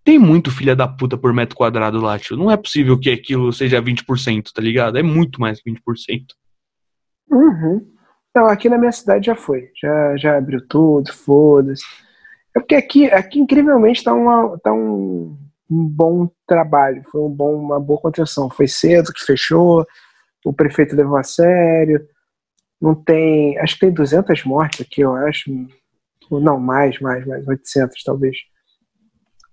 tem muito filha da puta por metro quadrado lá, tio. Não é possível que aquilo seja vinte por cento, tá ligado? É muito mais que vinte por cento. Uhum. Não, aqui na minha cidade já foi, já, já abriu tudo, foda-se. É porque aqui, aqui incrivelmente tá, uma, tá um, um bom trabalho, foi um bom, uma boa contenção. Foi cedo que fechou, o prefeito levou a sério, não tem, acho que tem duzentas mortes aqui, eu acho, ou não, mais, mais, mais, oitocentas talvez.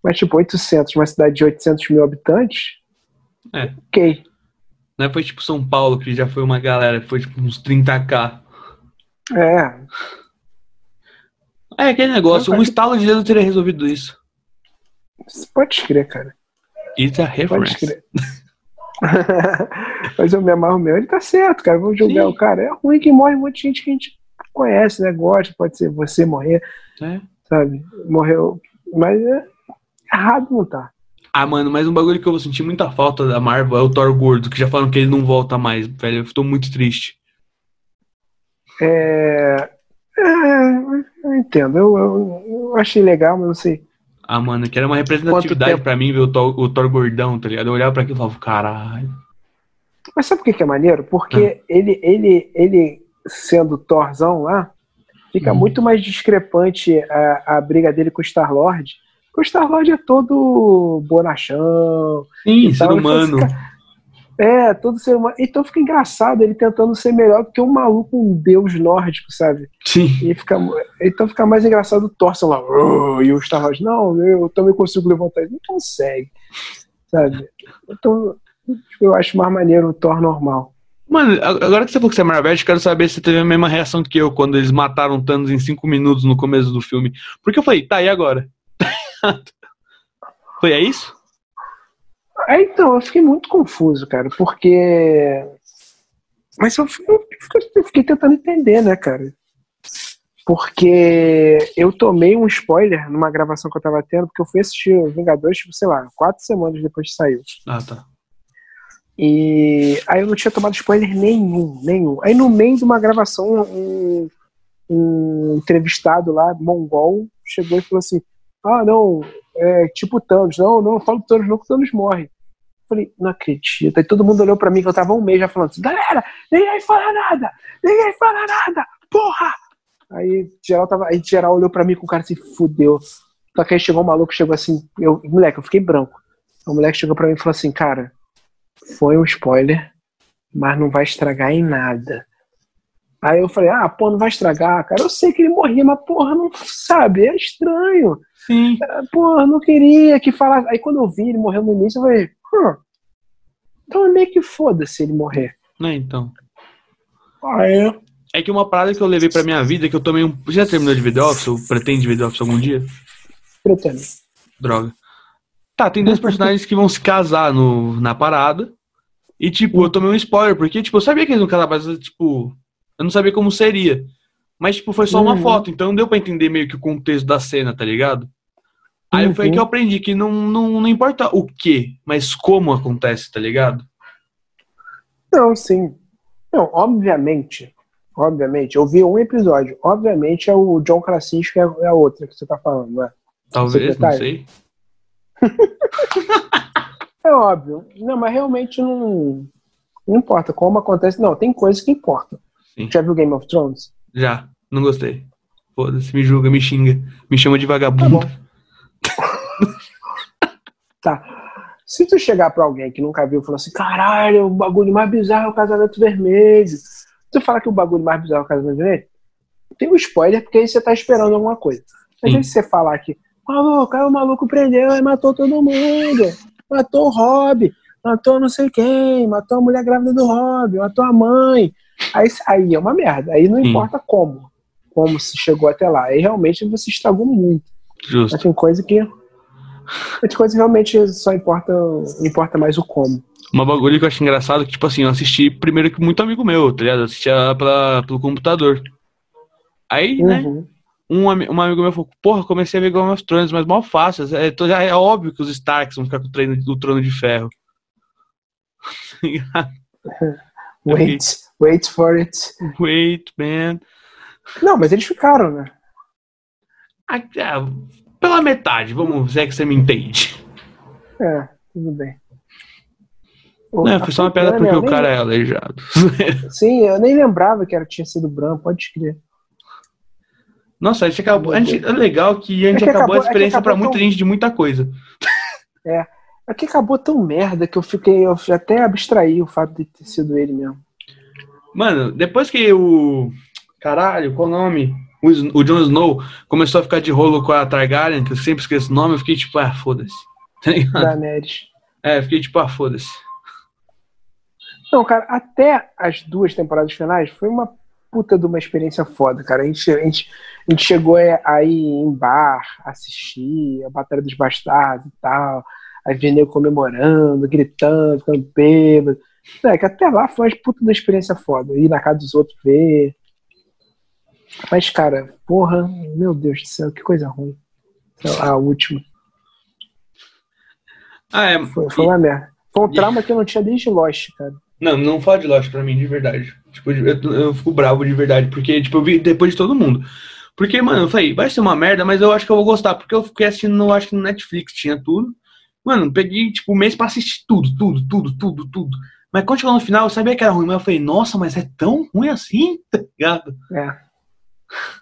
Mas tipo, oitocentos, uma cidade de oitocentos mil habitantes, é. Ok. Não é, foi tipo São Paulo, que já foi uma galera, foi tipo uns trinta mil. É. É aquele negócio, um estalo de dedo teria resolvido isso. Você pode escrever, cara. It's a reference. Mas eu me amarro meu, ele tá certo, cara. Vamos julgar Sim. o cara. É ruim que morre um monte de gente que a gente conhece, né? Gosta, pode ser você morrer. É. Sabe? Morreu. Mas é errado não tá. Ah, mano, mas um bagulho que eu vou sentir muita falta da Marvel é o Thor gordo, que já falaram que ele não volta mais, velho. Eu tô muito triste. É... é, eu entendo, eu, eu, eu achei legal, mas não sei. Ah, mano, que era uma representatividade pra mim ver o Thor, o Thor gordão, tá ligado? Eu olhava pra aquilo e falava, caralho. Mas sabe por que que é maneiro? Porque ah. ele, ele, ele, sendo Thorzão lá, fica hum. muito mais discrepante a, a briga dele com o Star-Lord. Porque o Star-Lord é todo bonachão. Sim, ser tal, humano. É, todo ser humano. Então fica engraçado ele tentando ser melhor do que um maluco, um deus nórdico, sabe? Sim. E fica, então fica mais engraçado o Thor, sei lá, e o Star Wars, não, eu também consigo levantar ele. Não consegue, sabe? Então eu acho mais maneiro o Thor normal. Mano, agora que você falou que você é Marvel, eu quero saber se você teve a mesma reação que eu quando eles mataram Thanos em cinco minutos no começo do filme. Porque eu falei, tá, e agora? Foi, é isso? Aí, então, eu fiquei muito confuso, cara, porque... Mas eu fiquei, eu fiquei tentando entender, né, cara? Porque eu tomei um spoiler numa gravação que eu tava tendo, porque eu fui assistir Vingadores, tipo, sei lá, quatro semanas depois que saiu. Ah, tá. E aí eu não tinha tomado spoiler nenhum, nenhum. Aí no meio de uma gravação, um, um entrevistado lá, mongol, chegou e falou assim, ah, não... É, tipo Thanos, não, não, eu falo Thanos não, que Thanos morre. Eu falei, não acredito. Aí todo mundo olhou pra mim, que eu tava um mês já falando assim, galera, ninguém fala nada, ninguém fala nada, porra! Aí geral, tava, aí, geral olhou pra mim com o cara assim, fudeu. Só que aí chegou um maluco, chegou assim, eu, moleque, eu fiquei branco. O moleque chegou pra mim e falou assim, cara, foi um spoiler, mas não vai estragar em nada. Aí eu falei, ah, pô, não vai estragar, cara, eu sei que ele morria, mas porra, não sabe, é estranho. Sim. Porra, não queria que falasse. Aí quando eu vi ele morreu no início, eu falei, hum, então é meio que foda-se ele morrer. Não é, então. Ah, é. É que uma parada que eu levei pra minha vida, que eu tomei um... Já terminou de The Office? Ou pretende The Office algum dia? Pretendo. Droga. Tá, tem dois personagens que vão se casar no, na parada. E, tipo, eu tomei um spoiler, porque, tipo, eu sabia que eles não casavam, mas, tipo, eu não sabia como seria. Mas, tipo, foi só uma uhum. foto, então não deu pra entender meio que o contexto da cena, tá ligado? Aí uhum. foi que eu aprendi que não, não, não importa o que, mas como acontece, tá ligado? Não, sim. Não, obviamente, obviamente, eu vi um episódio, obviamente é o John Krasinski que é a outra que você tá falando, né? Talvez, secretário. Não sei. É óbvio. Não, mas realmente não, não importa como acontece. Não, tem coisas que importam. Sim. Já viu Game of Thrones? Já, não gostei. Foda-se, me julga, me xinga, me chama de vagabundo. Tá bom. Tá. Se tu chegar pra alguém que nunca viu e falar assim, caralho, o bagulho mais bizarro é o Casamento Vermelho. Tu fala que o bagulho mais bizarro é o Casamento Vermelho, tem um spoiler porque aí você tá esperando alguma coisa. Às vezes você falar que, maluco, aí o maluco prendeu e matou todo mundo, matou o Rob, matou não sei quem, matou a mulher grávida do Rob, matou a mãe. Aí, aí é uma merda, aí não Sim. importa como como se chegou até lá, aí realmente você estragou muito. Justo. Mas tem coisa que tem coisa que realmente só importa importa mais o como. Uma bagulho que eu acho engraçado que, tipo assim, eu assisti primeiro que muito amigo meu, tá ligado? Eu assistia pela, pelo computador aí, uhum. né, Um, um amigo meu falou, porra, comecei a ver Game of Thrones, mas mal fácil. É, já é óbvio que os Starks vão ficar com o treino do Trono de Ferro. Wait, wait for it. Wait, man. Não, mas eles ficaram, né? Ah, pela metade, vamos dizer que você me entende. É, tudo bem. Não, foi só uma piada porque o cara é aleijado. Sim, eu nem lembrava que era, tinha sido branco, pode crer. Nossa, a gente acabou. A gente, é legal que a gente é que acabou, acabou a experiência é pra muita tão... gente de muita coisa. É. É que acabou tão merda que eu fiquei. Eu até abstraí o fato de ter sido ele mesmo. Mano, depois que o. Caralho, qual o nome? O, o Jon Snow começou a ficar de rolo com a Targaryen, que eu sempre esqueço o nome, eu fiquei tipo, ah, foda-se. Tá ligado? Daenerys. É, eu fiquei tipo, ah, foda-se. Não, cara, até as duas temporadas finais foi uma puta de uma experiência foda, cara. A gente, a gente, a gente chegou aí em bar, assistir a Batalha dos Bastardos e tal, aí Veneu comemorando, gritando, ficando bêbado. É, que até lá foi uma puta de uma experiência foda. Ir na casa dos outros ver. Mas, cara, porra, meu Deus do céu, que coisa ruim. A última. Ah, é. Foi, foi uma merda. Foi um trauma que eu não tinha desde Lost, cara. Não, não fala de Lost pra mim, de verdade. Tipo, eu, eu fico bravo de verdade, porque, tipo, eu vi depois de todo mundo. Porque, mano, eu falei, vai ser uma merda, mas eu acho que eu vou gostar, porque eu fiquei assistindo, eu acho que no Netflix tinha tudo. Mano, peguei, tipo, um mês pra assistir tudo, tudo, tudo, tudo, tudo. Mas quando chegou no final, eu sabia que era ruim, mas eu falei, nossa, mas é tão ruim assim, tá ligado? É.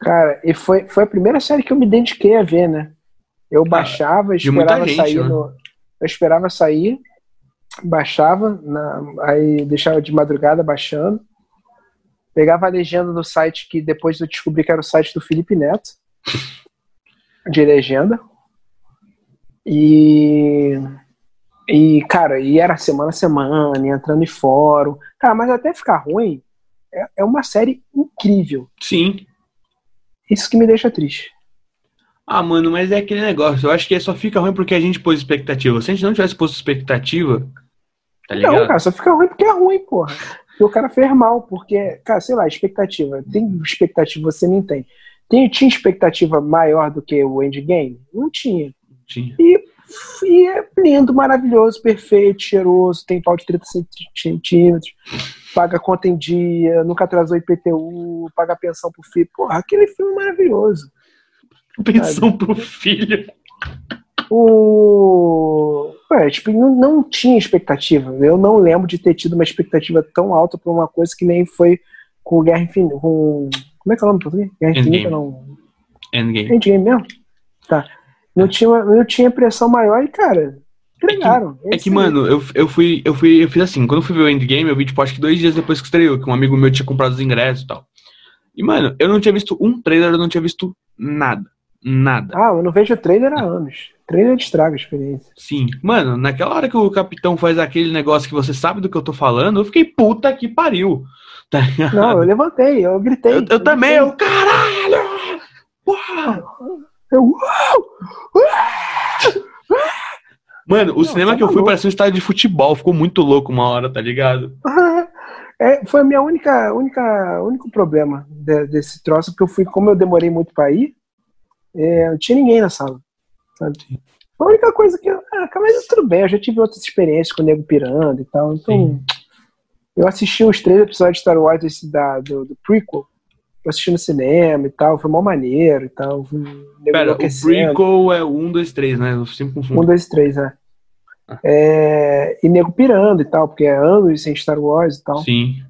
Cara, e foi, foi a primeira série que eu me dediquei a ver, né? Eu baixava, esperava gente, sair né? no... Eu esperava sair... baixava, na, aí deixava de madrugada baixando, pegava a legenda do site que depois eu descobri que era o site do Felipe Neto de legenda e e cara, e era semana a semana, entrando em fórum, cara, mas até ficar ruim é, é uma série incrível. Sim, isso que me deixa triste. Ah, mano, mas é aquele negócio, eu acho que só fica ruim porque a gente pôs expectativa. Se a gente não tivesse posto expectativa, tá ligado? Não, cara, só fica ruim porque é ruim, porra. Porque o cara fez mal, porque, cara, sei lá, expectativa. Tem expectativa, você não tem. Tem, tinha expectativa maior do que o Endgame? Não tinha. Tinha. E, e é lindo, maravilhoso, perfeito, cheiroso, tem pau de trinta centímetros, paga conta em dia, nunca atrasou I P T U, paga pensão pro filho. Porra, aquele filme maravilhoso. Pensão ah, pro filho. O... Ué, tipo, não, não tinha expectativa. Eu não lembro de ter tido uma expectativa tão alta pra uma coisa que nem foi com Guerra Infinita. Com... Como é que é o nome do português? Guerra Endgame. Infinita, não. Endgame. Endgame mesmo? Tá. Não tinha, não tinha pressão maior e, cara, entregaram. É que, é que mano, eu, eu, fui, eu fui. Eu fiz assim, quando eu fui ver o Endgame, eu vi, tipo, acho que dois dias depois que estreou, que um amigo meu tinha comprado os ingressos e tal. E, mano, eu não tinha visto um trailer, eu não tinha visto nada. Nada. Ah, eu não vejo trailer há anos. Trailer estraga a experiência. Sim. Mano, naquela hora que o capitão faz aquele negócio que você sabe do que eu tô falando, eu fiquei puta que pariu. Tá ligado? Não, eu levantei, eu gritei. Eu, eu, eu também, gritei. eu caralho! Porra! Eu, uau! Uau! Mano, o não, cinema que eu fui parecia um estádio de futebol, ficou muito louco uma hora, tá ligado? É, foi a minha única, única, único problema de, desse troço, porque eu fui, como eu demorei muito pra ir, É, não tinha ninguém na sala, sabe? A única coisa que eu... Ah, mas tudo bem, eu já tive outras experiências com o Nego Pirando e tal, então... Sim. Eu assisti os três episódios de Star Wars esse da, do, do prequel, eu assisti no cinema e tal, foi mó maneiro e tal. Pera, o prequel é um, dois, três, né? Eu sempre confundo. Um, dois, três, né? Ah. É, e Nego Pirando e tal, porque é anos sem Star Wars e tal. Sim.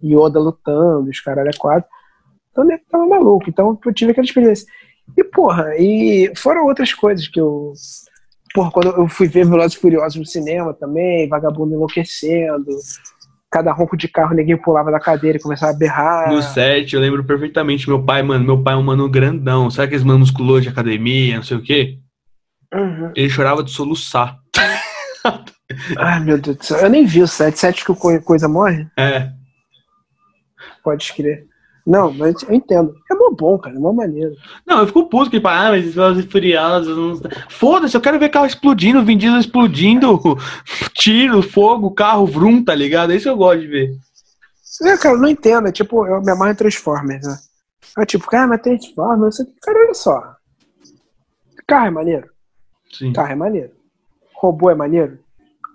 E Yoda lutando, os caralho é quatro. Então o Nego tava maluco, então eu tive aquela experiência. E, porra, e foram outras coisas que eu... Porra, quando eu fui ver Velozes e Furiosos no cinema também, Vagabundo enlouquecendo, cada ronco de carro, ninguém pulava da cadeira e começava a berrar. No set, eu lembro perfeitamente, meu pai, mano, meu pai é um mano grandão, sabe aqueles manos musculosos de academia, não sei o quê? Uhum. Ele chorava de soluçar. Ai, meu Deus do céu, eu nem vi o set, sete que o coisa morre? É. Pode crer. Não, mas eu entendo. É mó bom, cara. É mó maneiro. Não, eu fico puto que, ah, mas Velozes e Furiosos... Não... Foda-se, eu quero ver carro explodindo, Vin Diesel explodindo, tiro, fogo, carro, vrum, tá ligado? É isso que eu gosto de ver. É, cara, eu não entendo. É tipo, eu me amarro em Transformers, né? Ah, tipo, ah, mas tem forma, não sei o que. Cara, olha só. Carro é maneiro? Sim. Carro é maneiro. Robô é maneiro?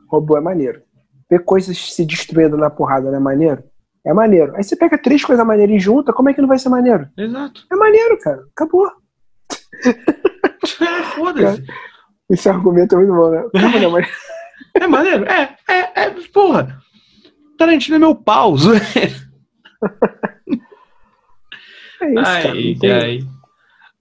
Robô é maneiro. Ver coisas se destruindo na porrada não é maneiro? É maneiro. Aí você pega três coisas maneiras e junta, como é que não vai ser maneiro? Exato. É maneiro, cara. Acabou. É, foda-se. Cara, esse argumento é muito bom, né? Acabou, não é maneiro. É maneiro? É, é, é. Porra. Tarantino é meu pau. É isso, ai, cara. Tem... Ai.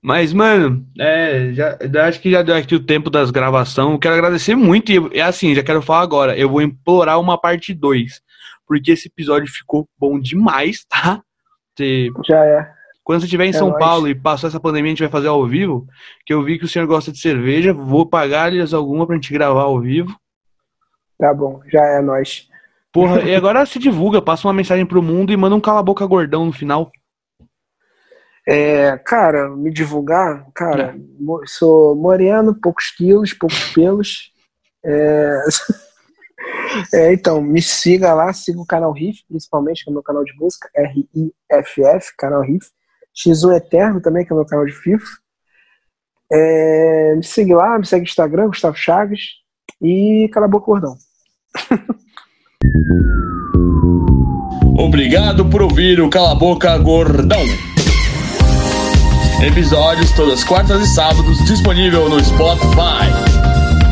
Mas, mano, é, já, acho que já deu aqui o tempo das gravações. Quero agradecer muito. E, assim, já quero falar agora. Eu vou implorar uma parte dois. Porque esse episódio ficou bom demais, tá? Você... Já é. Quando você estiver em é São nóis. Paulo e passar essa pandemia, a gente vai fazer ao vivo. Que eu vi que o senhor gosta de cerveja. Vou pagar-lhes alguma pra gente gravar ao vivo. Tá bom, já é nóis. Porra, e agora se divulga. Passa uma mensagem pro mundo e manda um cala boca gordão no final. É, cara, me divulgar, cara, é. Sou moreno, poucos quilos, poucos pelos. É... é, então, me siga lá, siga o canal Riff, principalmente, que é o meu canal de música, R I F F, canal Riff. X um Eterno também, que é o meu canal de FIFA. É... Me segue lá, me segue no Instagram, Gustavo Chaves, e Cala Boca Gordão. Obrigado por ouvir o Cala Boca Gordão. Episódios todas quartas e sábados disponível no Spotify.